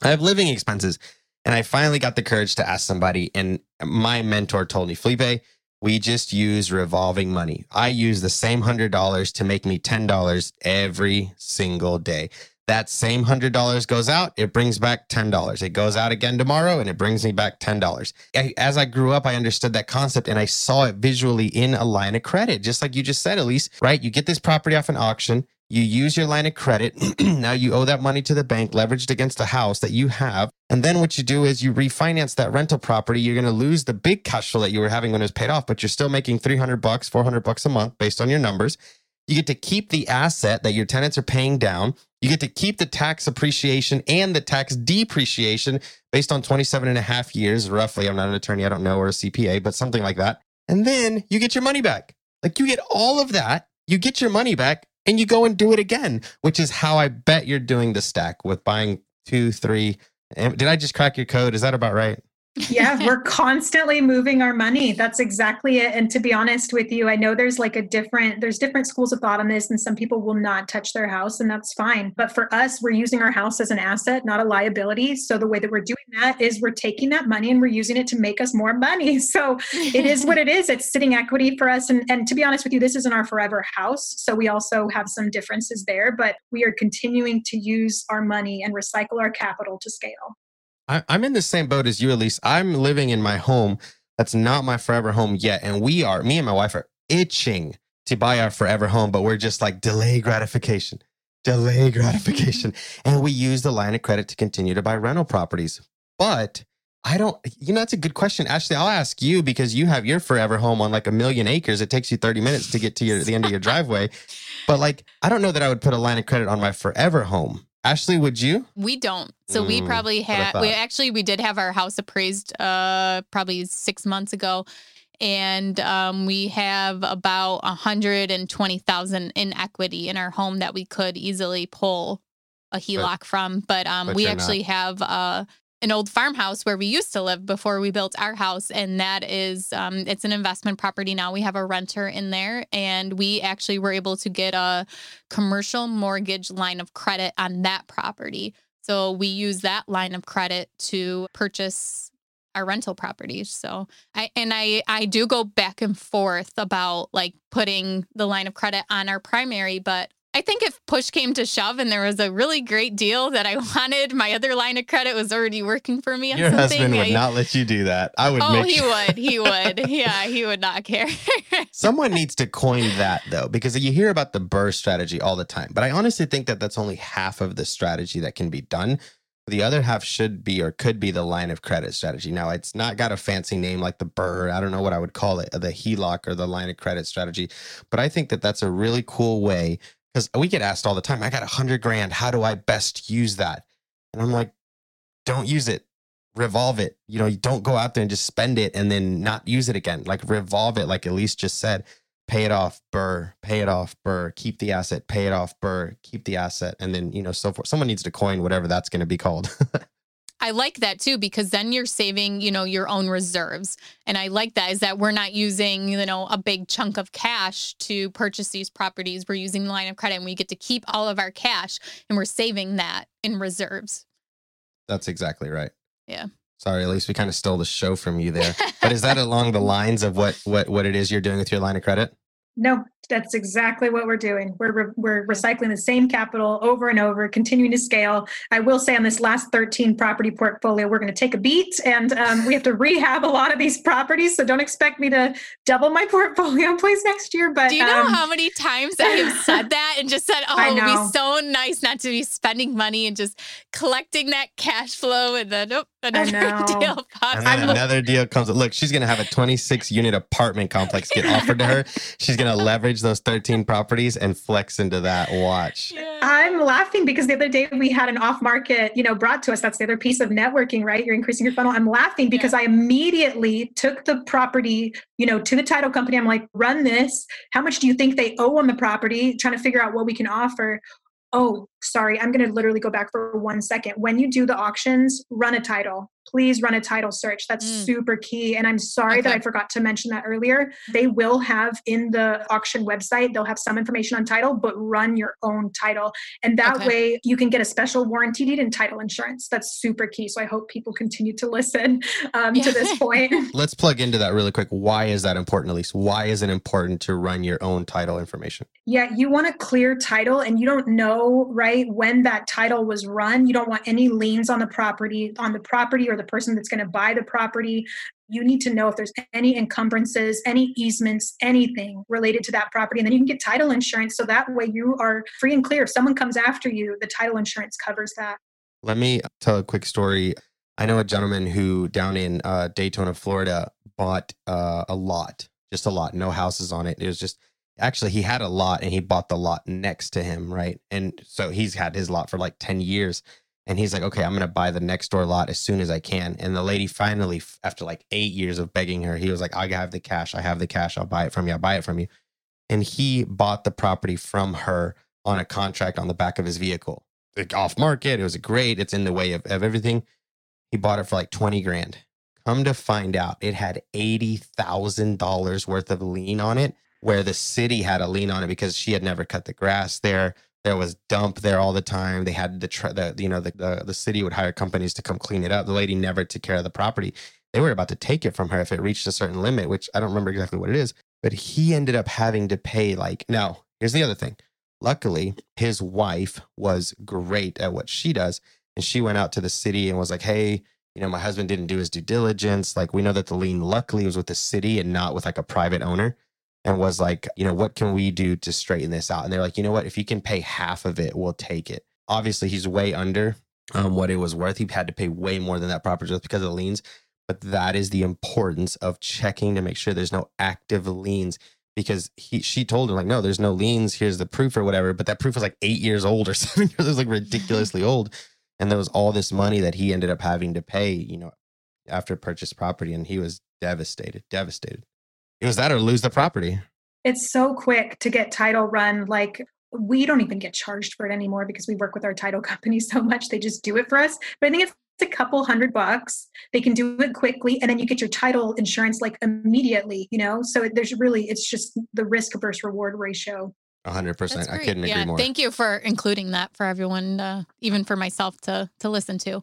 I have living expenses. And I finally got the courage to ask somebody. And my mentor told me, Felipe, we just use revolving money. I use the same one hundred dollars to make me ten dollars every single day. That same one hundred dollars goes out, it brings back ten dollars. It goes out again tomorrow and it brings me back ten dollars. I, as I grew up, I understood that concept and I saw it visually in a line of credit. Just like you just said, Elise, right? You get this property off an auction, you use your line of credit. Now you owe that money to the bank leveraged against the house that you have. And then what you do is you refinance that rental property. You're going to lose the big cash flow that you were having when it was paid off, but you're still making three hundred bucks, four hundred bucks a month based on your numbers. You get to keep the asset that your tenants are paying down. You get to keep the tax appreciation and the tax depreciation based on twenty-seven and a half years, roughly. I'm not an attorney, I don't know, or a C P A, but something like that. And then you get your money back. Like you get all of that, you get your money back, and you go and do it again, which is how I bet you're doing the stack with buying two, three. Did I just crack your code? Is that about right? Yeah, we're constantly moving our money. That's exactly it. And to be honest with you, I know there's like a different, there's different schools of thought on this, and some people will not touch their house, and that's fine. But for us, we're using our house as an asset, not a liability. So the way that we're doing that is we're taking that money and we're using it to make us more money. So it is what it is. It's sitting equity for us. And, and to be honest with you, this isn't our forever house. So we also have some differences there, but we are continuing to use our money and recycle our capital to scale. I'm in the same boat as you, Elise. I'm living in my home that's not my forever home yet. And we are, me and my wife are itching to buy our forever home, but we're just like delay gratification, delay gratification. And we use the line of credit to continue to buy rental properties. But I don't, you know, that's a good question. Ashley, I'll ask you because you have your forever home on like a million acres. It takes you thirty minutes to get to your, the end of your driveway. But like, I don't know that I would put a line of credit on my forever home. Ashley, would you? We don't. So mm, we probably had, we actually, we did have our house appraised uh, probably six months ago. And um, we have about one hundred twenty thousand dollars in equity in our home that we could easily pull a H E L O C but, from. But, um, but we actually not. have uh, an old farmhouse where we used to live before we built our house. And that is, um, it's an investment property now. We have a renter in there, and we actually were able to get a commercial mortgage line of credit on that property. So we use that line of credit to purchase our rental properties. So I, and I, I do go back and forth about like putting the line of credit on our primary, but I think if push came to shove and there was a really great deal that I wanted, my other line of credit was already working for me on Your something. Your husband would I, not let you do that. I would. Oh, make he sure. would. He would. Yeah, he would not care. Someone needs to coin that, though, because you hear about the BRRRR strategy all the time. But I honestly think that that's only half of the strategy that can be done. The other half should be or could be the line of credit strategy. Now, it's not got a fancy name like the BRRRR. I don't know what I would call it, the H E L O C or the line of credit strategy. But I think that that's a really cool way. Because we get asked all the time, I got a hundred grand. How do I best use that? And I'm like, don't use it. Revolve it. You know, you don't go out there and just spend it and then not use it again. Like revolve it. Like Elise just said, pay it off, BRRRR, pay it off, BRRRR, keep the asset, pay it off, BRRRR, keep the asset. And then, you know, so forth. Someone needs to coin whatever that's going to be called. I like that too, because then you're saving, you know, your own reserves. And I like that, is that we're not using, you know, a big chunk of cash to purchase these properties. We're using the line of credit, and we get to keep all of our cash, and we're saving that in reserves. That's exactly right. Yeah. Sorry, Elise, we kind of stole the show from you there. But is that along the lines of what, what, what it is you're doing with your line of credit? No, that's exactly what we're doing. We're re- we're recycling the same capital over and over, continuing to scale. I will say on this last thirteen property portfolio, we're going to take a beat, and um, we have to rehab a lot of these properties. So don't expect me to double my portfolio in place next year. But do you know um, how many times I have said that and just said, "Oh, it would be so nice not to be spending money and just collecting that cash flow," and then nope, oh, another deal pops. And then another deal comes. Look, she's going to have a twenty-six unit apartment complex get offered to her. She's going to leverage those thirteen properties and flex into that. Watch. Yeah. I'm laughing because the other day we had an off market, you know, brought to us. That's the other piece of networking, right? You're increasing your funnel. I'm laughing because yeah. I immediately took the property, you know, to the title company. I'm like, run this. How much do you think they owe on the property? Trying to figure out what we can offer. Oh, sorry, I'm going to literally go back for one second. When you do the auctions, run a title. Please run a title search. That's mm. super key. And I'm sorry okay. that I forgot to mention that earlier. They will have in the auction website, they'll have some information on title, but run your own title. And that okay. way you can get a special warranty deed and title insurance. That's super key. So I hope people continue to listen um, yeah. to this point. Let's plug into that really quick. Why is that important, Elise? Why is it important to run your own title information? Yeah, you want a clear title, and you don't know, right, when that title was run. You don't want any liens on the property, on the property or the person that's going to buy the property. You need to know if there's any encumbrances, any easements, anything related to that property. And then you can get title insurance. So that way you are free and clear. If someone comes after you, the title insurance covers that. Let me tell a quick story. I know a gentleman who down in uh, Daytona, Florida, bought uh, a lot, just a lot, no houses on it. It was just, actually, he had a lot and he bought the lot next to him, right? And so he's had his lot for like ten years. And he's like, okay, I'm going to buy the next door lot as soon as I can. And the lady finally, after like eight years of begging her, he was like, I have the cash. I have the cash. I'll buy it from you. I'll buy it from you. And he bought the property from her on a contract on the back of his vehicle. Like off market. It was great. It's in the way of, of everything. He bought it for like twenty grand. Come to find out, it had eighty thousand dollars worth of lien on it, where the city had a lien on it because she had never cut the grass there. There was dump there all the time. They had the, tra- the you know, the, the the city would hire companies to come clean it up. The lady never took care of the property. They were about to take it from her if it reached a certain limit, which I don't remember exactly what it is. But he ended up having to pay like, no, here's the other thing. Luckily, his wife was great at what she does. And she went out to the city and was like, hey, you know, my husband didn't do his due diligence. Like, we know that the lien luckily was with the city and not with like a private owner. And was like, you know, what can we do to straighten this out? And they're like, you know what? If you can pay half of it, we'll take it. Obviously, he's way under um, what it was worth. He had to pay way more than that property was because of the liens. But that is the importance of checking to make sure there's no active liens. Because he, she told him like, no, there's no liens. Here's the proof or whatever. But that proof was like eight years old or seven years. It was like ridiculously old. And there was all this money that he ended up having to pay, you know, after purchased property. And he was devastated, devastated. It was that or lose the property. It's so quick to get title run. Like, we don't even get charged for it anymore because we work with our title company so much. They just do it for us. But I think it's a couple hundred bucks. They can do it quickly. And then you get your title insurance like immediately, you know? So there's really, it's just the risk versus reward ratio. A hundred percent. I couldn't yeah, agree more. Thank you for including that for everyone, uh, even for myself to, to listen to.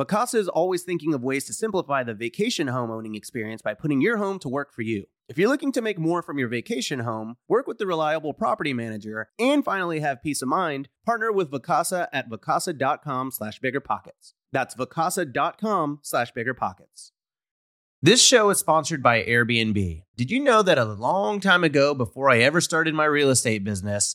Vacasa is always thinking of ways to simplify the vacation home owning experience by putting your home to work for you. If you're looking to make more from your vacation home, work with the reliable property manager, and finally have peace of mind, partner with Vacasa at vacasa.com slash biggerpockets. That's vacasa.com slash biggerpockets. This show is sponsored by Airbnb. Did you know that a long time ago, before I ever started my real estate business,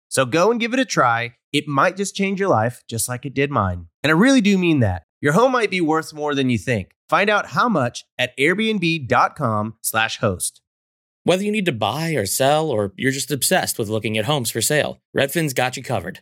So go and give it a try. It might just change your life, just like it did mine. And I really do mean that. Your home might be worth more than you think. Find out how much at airbnb.com slash host. Whether you need to buy or sell, or you're just obsessed with looking at homes for sale, Redfin's got you covered.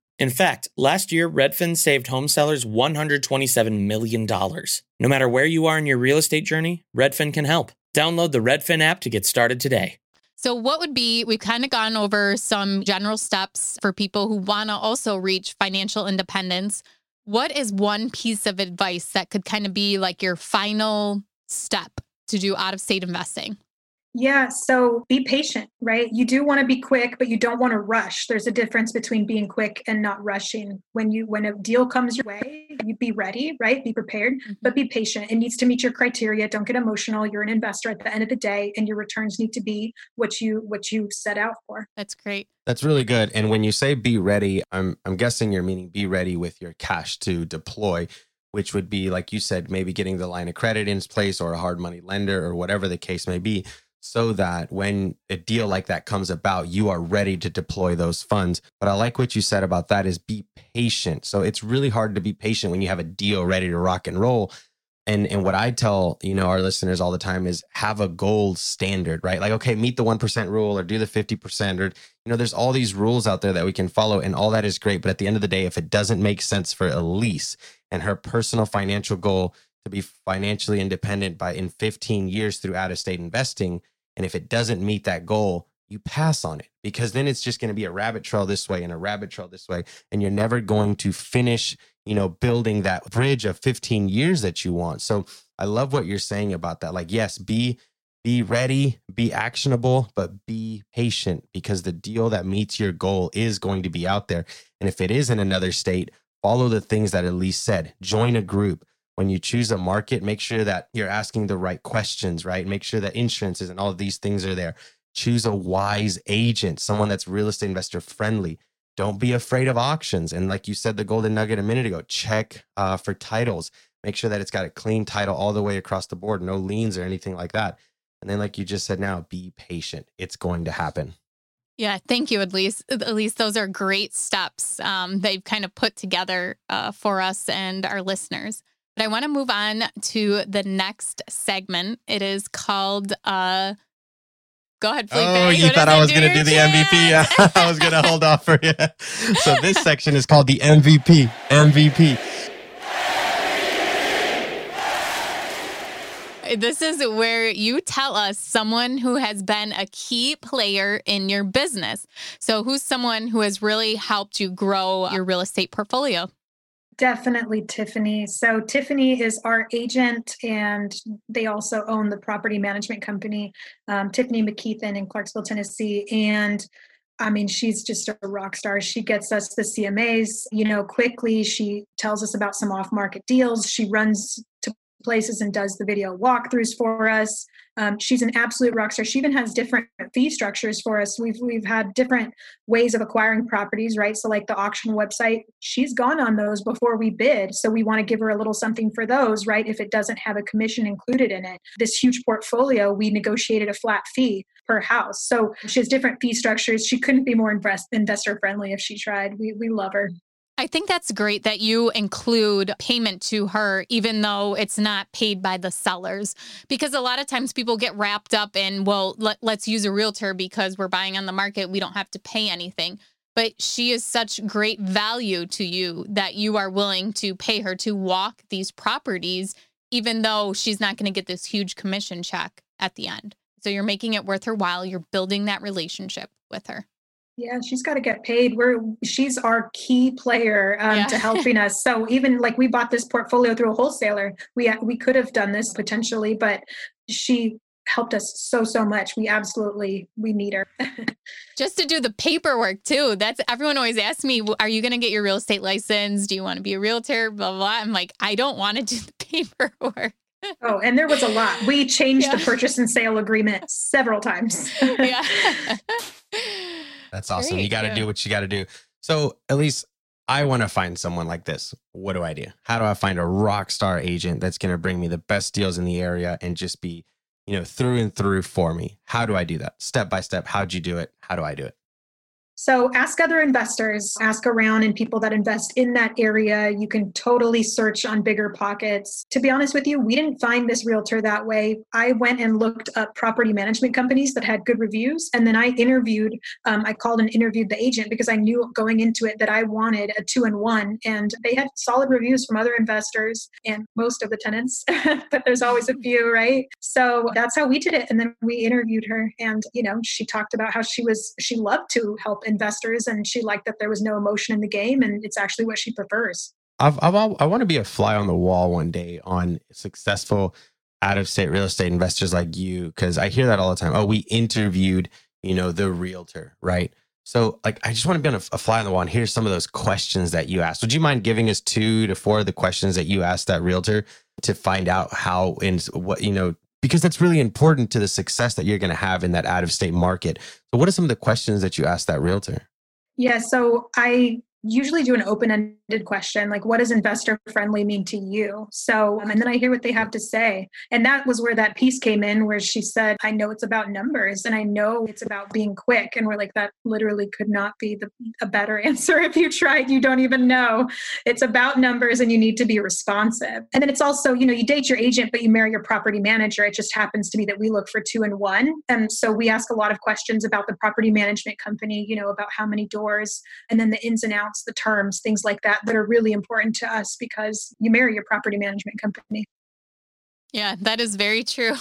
In fact, last year, Redfin saved home sellers one hundred twenty-seven million dollars. No matter where you are in your real estate journey, Redfin can help. Download the Redfin app to get started today. So what would be, we've kind of gone over some general steps for people who want to also reach financial independence. What is one piece of advice that could kind of be like your final step to do out-of-state investing? Yeah. So be patient, right? You do want to be quick, but you don't want to rush. There's a difference between being quick and not rushing. When you, when a deal comes your way, you be ready, right? Be prepared, but be patient. It needs to meet your criteria. Don't get emotional. You're an investor at the end of the day, and your returns need to be what you, what you set out for. That's great. That's really good. And when you say be ready, I'm, I'm guessing you're meaning be ready with your cash to deploy, which would be, like you said, maybe getting the line of credit in place or a hard money lender or whatever the case may be, so that when a deal like that comes about, you are ready to deploy those funds. But I like what you said about that is be patient. So it's really hard to be patient when you have a deal ready to rock and roll. And and what I tell, you know, our listeners all the time is have a gold standard, right? Like, okay, meet the one percent rule or do the fifty percent, or, you know, there's all these rules out there that we can follow, and all that is great. But at the end of the day, if it doesn't make sense for Elise and her personal financial goal to be financially independent by in fifteen years through out-of-state investing, and if it doesn't meet that goal, you pass on it, because then it's just going to be a rabbit trail this way and a rabbit trail this way. And you're never going to finish, you know, building that bridge of fifteen years that you want. So I love what you're saying about that. Like, yes, be, be ready, be actionable, but be patient, because the deal that meets your goal is going to be out there. And if it is in another state, follow the things that Elise said. Join a group. When you choose a market, make sure that you're asking the right questions, right? Make sure that insurances and all of these things are there. Choose a wise agent, someone that's real estate investor friendly. Don't be afraid of auctions. And like you said, the golden nugget a minute ago, check uh, for titles. Make sure that it's got a clean title all the way across the board, no liens or anything like that. And then, like you just said now, be patient. It's going to happen. Yeah, thank you, Elise. Elise, those are great steps um, they've kind of put together uh, for us and our listeners. But I want to move on to the next segment. It is called, uh, go ahead, Felipe. Oh, you what thought I was going to do the M V P. I was going to hold off for you. So this section is called the M V P. M V P. This is where you tell us someone who has been a key player in your business. So who's someone who has really helped you grow your real estate portfolio? Definitely Tiffany. So Tiffany is our agent, and they also own the property management company, um, Tiffany McKeithen in Clarksville, Tennessee. And I mean, she's just a rock star. She gets us the C M As, you know, quickly. She tells us about some off-market deals. She runs to places and does the video walkthroughs for us. Um, she's an absolute rock star. She even has different fee structures for us. We've we've had different ways of acquiring properties, right? So like the auction website, she's gone on those before we bid. So we want to give her a little something for those, right? If it doesn't have a commission included in it. This huge portfolio, we negotiated a flat fee per house. So she has different fee structures. She couldn't be more invest- investor friendly if she tried. We we love her. I think that's great that you include payment to her, even though it's not paid by the sellers, because a lot of times people get wrapped up in, well, let, let's use a realtor because we're buying on the market. We don't have to pay anything. But she is such great value to you that you are willing to pay her to walk these properties, even though she's not going to get this huge commission check at the end. So you're making it worth her while. You're building that relationship with her. Yeah, she's got to get paid. We're she's our key player um, yeah. to helping us. So even like we bought this portfolio through a wholesaler, we we could have done this potentially, but she helped us so, so much. We absolutely, we need her. Just to do the paperwork too. That's everyone always asks me, are you going to get your real estate license? Do you want to be a realtor? Blah, blah, blah. I'm like, I don't want to do the paperwork. Oh, and there was a lot. We changed yeah. the purchase and sale agreement several times. yeah. That's awesome. Great. You got to yeah. do what you got to do. So Elise, I want to find someone like this. What do I do? How do I find a rock star agent that's going to bring me the best deals in the area and just be, you know, through and through for me? How do I do that? Step by step. How'd you do it? How do I do it? So ask other investors, ask around and people that invest in that area. You can totally search on BiggerPockets. To be honest with you, we didn't find this realtor that way. I went and looked up property management companies that had good reviews. And then I interviewed, um, I called and interviewed the agent because I knew going into it that I wanted a two and one. And they had solid reviews from other investors and most of the tenants, but there's always a few, right? So that's how we did it. And then we interviewed her and, you know, she talked about how she was, she loved to help investors and she liked that there was no emotion in the game and it's actually what she prefers. I've, I've, I want to be a fly on the wall one day on successful out-of-state real estate investors like you, because I hear that all the time. Oh, we interviewed, you know, the realtor, right? So like, I just want to be on a, a fly on the wall and hear some of those questions that you asked. Would you mind giving us two to four of the questions that you asked that realtor to find out how and what, you know, because that's really important to the success that you're going to have in that out-of-state market. So what are some of the questions that you asked that realtor? Yeah, so I usually do an open-ended question, like what does investor-friendly mean to you? So, and then I hear what they have to say. And that was where that piece came in, where she said, I know it's about numbers and I know it's about being quick. And we're like, that literally could not be the, a better answer. If you tried, you don't even know. It's about numbers and you need to be responsive. And then it's also, you know, you date your agent, but you marry your property manager. It just happens to be that we look for two and one. And so we ask a lot of questions about the property management company, you know, about how many doors and then the ins and outs, the terms, things like that, that are really important to us because you marry your property management company. Yeah, that is very true.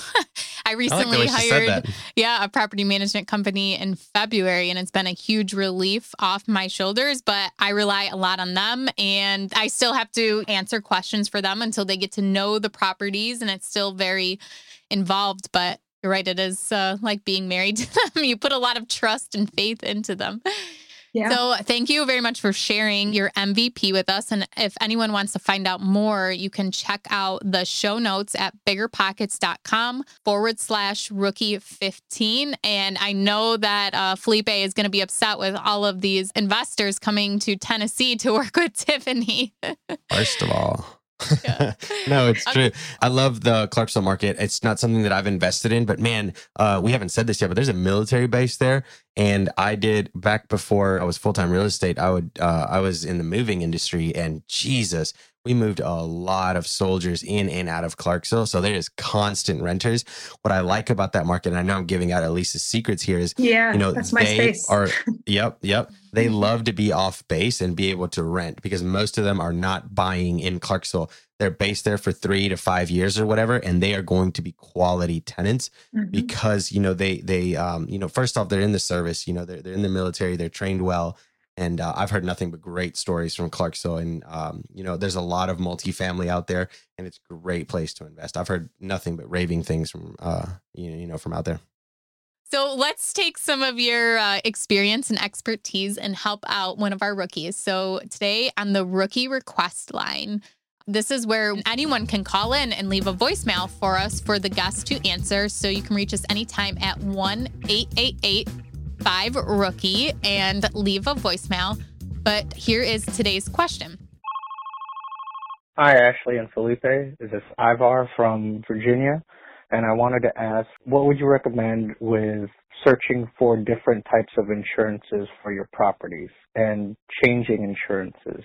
I recently I like hired yeah, a property management company in February, and it's been a huge relief off my shoulders, but I rely a lot on them and I still have to answer questions for them until they get to know the properties, and it's still very involved, but you're right. It is uh, like being married to them. You put a lot of trust and faith into them. Yeah. So thank you very much for sharing your M V P with us. And if anyone wants to find out more, you can check out the show notes at biggerpockets.com forward slash rookie 15. And I know that uh, Felipe is going to be upset with all of these investors coming to Tennessee to work with Tiffany. First of all. Yeah. No, it's true. I love the Clarksville market. It's not something that I've invested in, but man, uh, we haven't said this yet, but there's a military base there. And I did back before I was full-time real estate. I would, uh, I was in the moving industry, and Jesus, we moved a lot of soldiers in and out of Clarksville. So there is constant renters. What I like about that market, and I know I'm giving out Elise's secrets here, is, yeah, you know, that's my they space. Are, yep, yep. They love to be off base and be able to rent because most of them are not buying in Clarksville. They're based there for three to five years or whatever, and they are going to be quality tenants mm-hmm. because, you know, they, they, um, you know, first off, they're in the service, you know, they're, they're in the military, they're trained well. And uh, I've heard nothing but great stories from Clarksville. And, um, you know, there's a lot of multifamily out there, and it's a great place to invest. I've heard nothing but raving things from, uh, you, you know, from out there. So let's take some of your uh, experience and expertise and help out one of our rookies. So today on the rookie request line, This is where anyone can call in and leave a voicemail for us for the guests to answer. So you can reach us anytime at one eight eight eight five rookie and leave a voicemail. But here is today's question. Hi, Ashley and Felipe. This is Ivar from Virginia. And I wanted to ask, what would you recommend with searching for different types of insurances for your properties and changing insurances?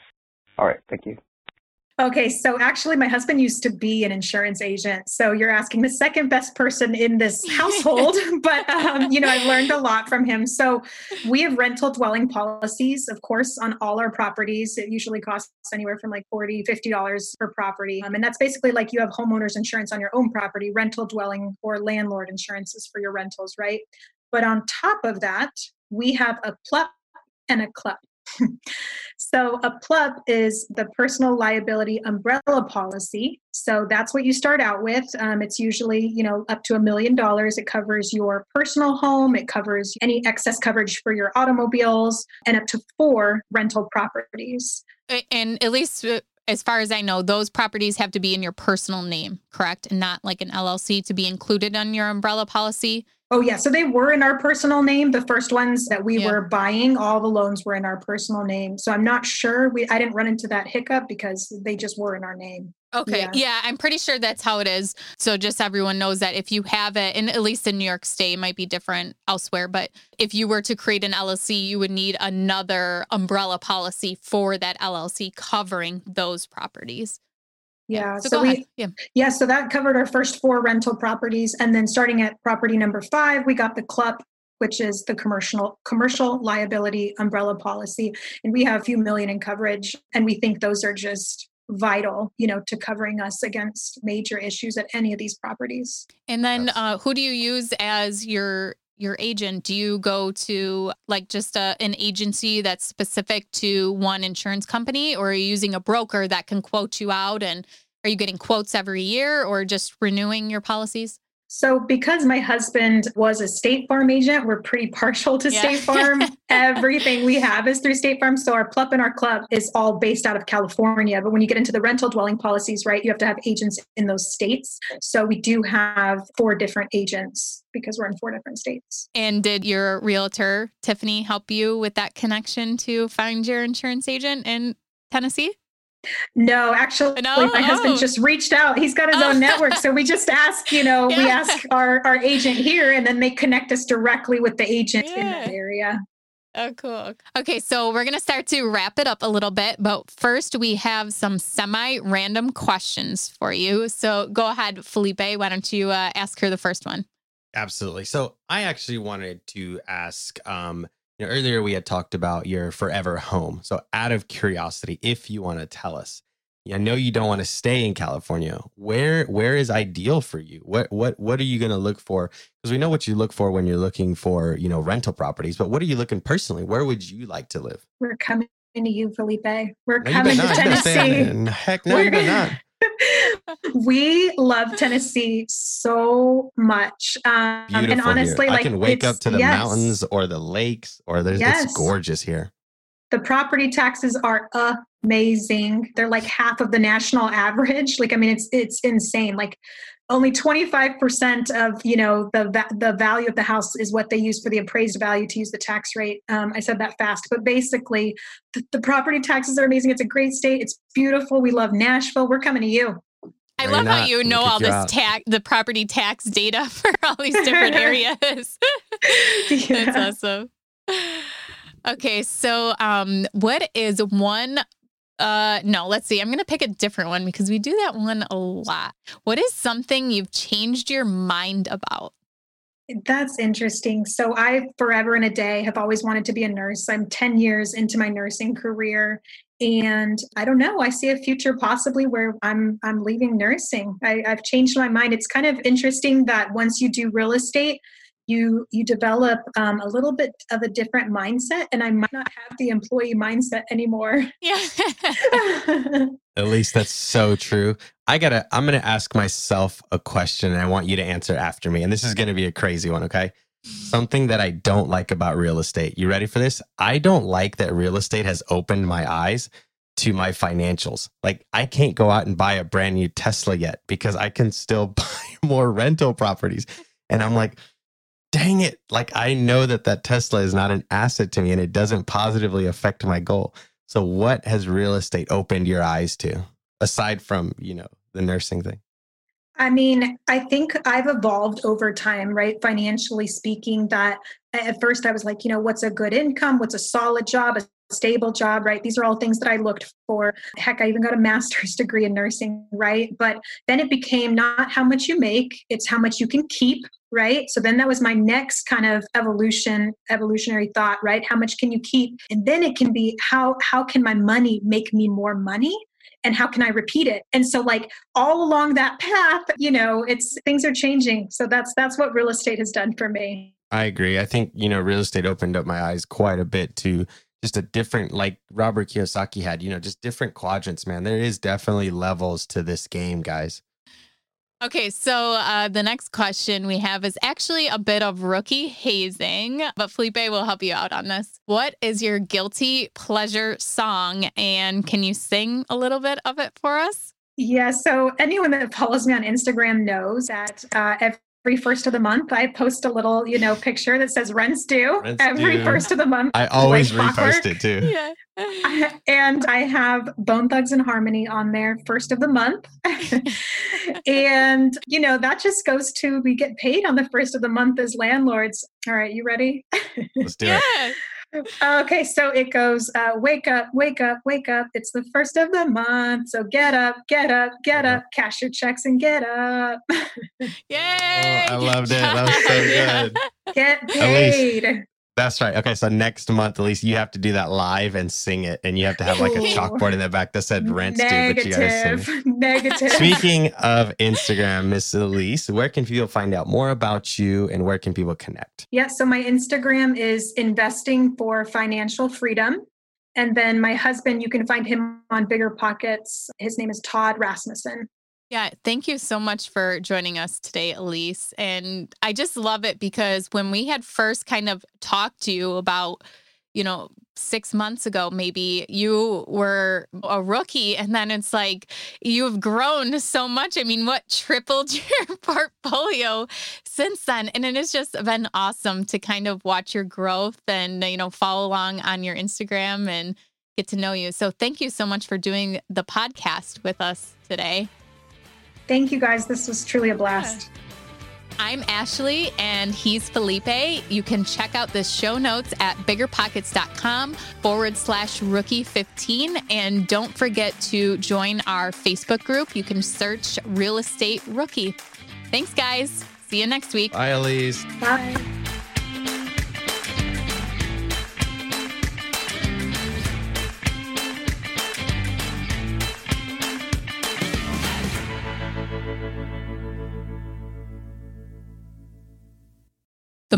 All right. Thank you. Okay. So actually my husband used to be an insurance agent. So you're asking the second best person in this household, but um, you know, I learned a lot from him. So we have rental dwelling policies, of course, on all our properties. It usually costs anywhere from like forty dollars, fifty dollars per property. Um, and that's basically like you have homeowners insurance on your own property, rental dwelling or landlord insurances for your rentals, right? But on top of that, we have a P L U B and a C L U P. So a P L U B is the personal liability umbrella policy. So that's what you start out with. Um, it's usually, you know, up to a million dollars. It covers your personal home. It covers any excess coverage for your automobiles and up to four rental properties. And at least as far as I know, those properties have to be in your personal name, correct? And not like an L L C to be included on your umbrella policy. Oh, yeah. So they were in our personal name. The first ones that we yeah. were buying, all the loans were in our personal name. So I'm not sure. We I didn't run into that hiccup because they just were in our name. Okay. Yeah. yeah, I'm pretty sure that's how it is. So just everyone knows that if you have it, and at least in New York State, it might be different elsewhere. But if you were to create an L L C, you would need another umbrella policy for that L L C covering those properties. Yeah. So, so we, yeah. yeah. So that covered our first four rental properties. And then starting at property number five, we got the C L U P, which is the commercial commercial liability umbrella policy. And we have a few million in coverage. And we think those are just vital, you know, to covering us against major issues at any of these properties. And then uh, who do you use as your your agent? Do you go to like just a, an agency that's specific to one insurance company, or are you using a broker that can quote you out? And are you getting quotes every year or just renewing your policies? So because my husband was a State Farm agent, we're pretty partial to yeah. State Farm. Everything we have is through State Farm. So our P L U B and our C L U P is all based out of California. But when you get into the rental dwelling policies, right, you have to have agents in those states. So we do have four different agents because we're in four different states. And did your realtor, Tiffany, help you with that connection to find your insurance agent in Tennessee? No, actually, no? my oh. husband just reached out. He's got his oh. own network. So we just ask, you know, yeah. we ask our, our agent here, and then they connect us directly with the agent yeah. in that area. Oh, cool. Okay, so we're going to start to wrap it up a little bit. But first, we have some semi-random questions for you. So go ahead, Felipe. Why don't you uh, ask her the first one? Absolutely. So I actually wanted to ask... Um, You know, earlier we had talked about your forever home. So out of curiosity, if you want to tell us, I know you don't want to stay in California. Where where is ideal for you? What what what are you going to look for? Because we know what you look for when you're looking for, you know, rental properties. But what are you looking personally? Where would you like to live? We're coming to you, Felipe. We're no, coming to Tennessee. Heck no, you're not. We love Tennessee so much. Um, Beautiful and honestly, here. I like, can wake up to the yes. mountains or the lakes, or there's yes. it's gorgeous here. The property taxes are amazing. They're like half of the national average. Like, I mean, it's, it's insane. Like only twenty-five percent of, you know, the, the value of the house is what they use for the appraised value to use the tax rate. Um, I said that fast, but basically the, the property taxes are amazing. It's a great state. It's beautiful. We love Nashville. We're coming to you. I love how you know all this tax, the property tax data for all these different areas. yeah. That's awesome. Okay, so um, what is one? Uh, no, let's see. I'm going to pick a different one because we do that one a lot. What is something you've changed your mind about? That's interesting. So I, forever and a day, have always wanted to be a nurse. I'm ten years into my nursing career. And I don't know, I see a future possibly where I'm I'm leaving nursing. I, I've changed my mind. It's kind of interesting that once you do real estate, you you develop um, a little bit of a different mindset, and I might not have the employee mindset anymore. Yeah. At least that's so true. I gotta, I'm going to ask myself a question and I want you to answer after me. And this is going to be a crazy one, okay? Something that I don't like about real estate. You ready for this? I don't like that real estate has opened my eyes to my financials. Like, I can't go out and buy a brand new Tesla yet because I can still buy more rental properties. And I'm like, dang it. Like, I know that that Tesla is not an asset to me and it doesn't positively affect my goal. So what has real estate opened your eyes to aside from, you know, the nursing thing? I mean, I think I've evolved over time, right? Financially speaking, that at first I was like, you know, what's a good income? What's a solid job? A stable job, right? These are all things that I looked for. Heck, I even got a master's degree in nursing, right? But then it became not how much you make, it's how much you can keep, right? So then that was my next kind of evolution, evolutionary thought, right? How much can you keep? And then it can be how how can my money make me more money? And how can I repeat it? And so like all along that path, you know, it's things are changing. So that's that's what real estate has done for me. I agree. I think, you know, real estate opened up my eyes quite a bit to just a different, like Robert Kiyosaki had, you know, just different quadrants, man. There is definitely levels to this game, guys. Okay, so uh, the next question we have is actually a bit of rookie hazing, but Felipe will help you out on this. What is your guilty pleasure song? And can you sing a little bit of it for us? Yeah, so anyone that follows me on Instagram knows that uh, every Every first of the month, I post a little, you know, picture that says rents due rents every due. First of the month. I always like repost it too. Yeah. I, and I have Bone Thugs and Harmony on there first of the month. And, you know, that just goes to, we get paid on the first of the month as landlords. All right. You ready? Let's do yeah. it. Okay, so it goes, uh, wake up, wake up, wake up. It's the first of the month. So get up, get up, get up, cash your checks and get up. Yay! Oh, I loved it. That was so good. Get paid. Elise, that's right. Okay, so next month, Elise, you have to do that live and sing it. And you have to have like a chalkboard in the back that said rents due, but you gotta sing it. Negative. Speaking of Instagram, Miss Elise, where can people find out more about you and where can people connect? Yeah, so my Instagram is Investing for Financial Freedom. And then my husband, you can find him on BiggerPockets. His name is Todd Rasmussen. Yeah. Thank you so much for joining us today, Elise. And I just love it because when we had first kind of talked to you about, you know, six months ago, maybe you were a rookie and then it's like, you've grown so much. I mean, what tripled your portfolio since then? And it has just been awesome to kind of watch your growth and, you know, follow along on your Instagram and get to know you. So thank you so much for doing the podcast with us today. Thank you guys. This was truly a blast. Yeah. I'm Ashley and he's Felipe. You can check out the show notes at biggerpockets.com forward slash rookie 15. And don't forget to join our Facebook group. You can search Real Estate Rookie. Thanks, guys. See you next week. Bye, Elise. Bye. The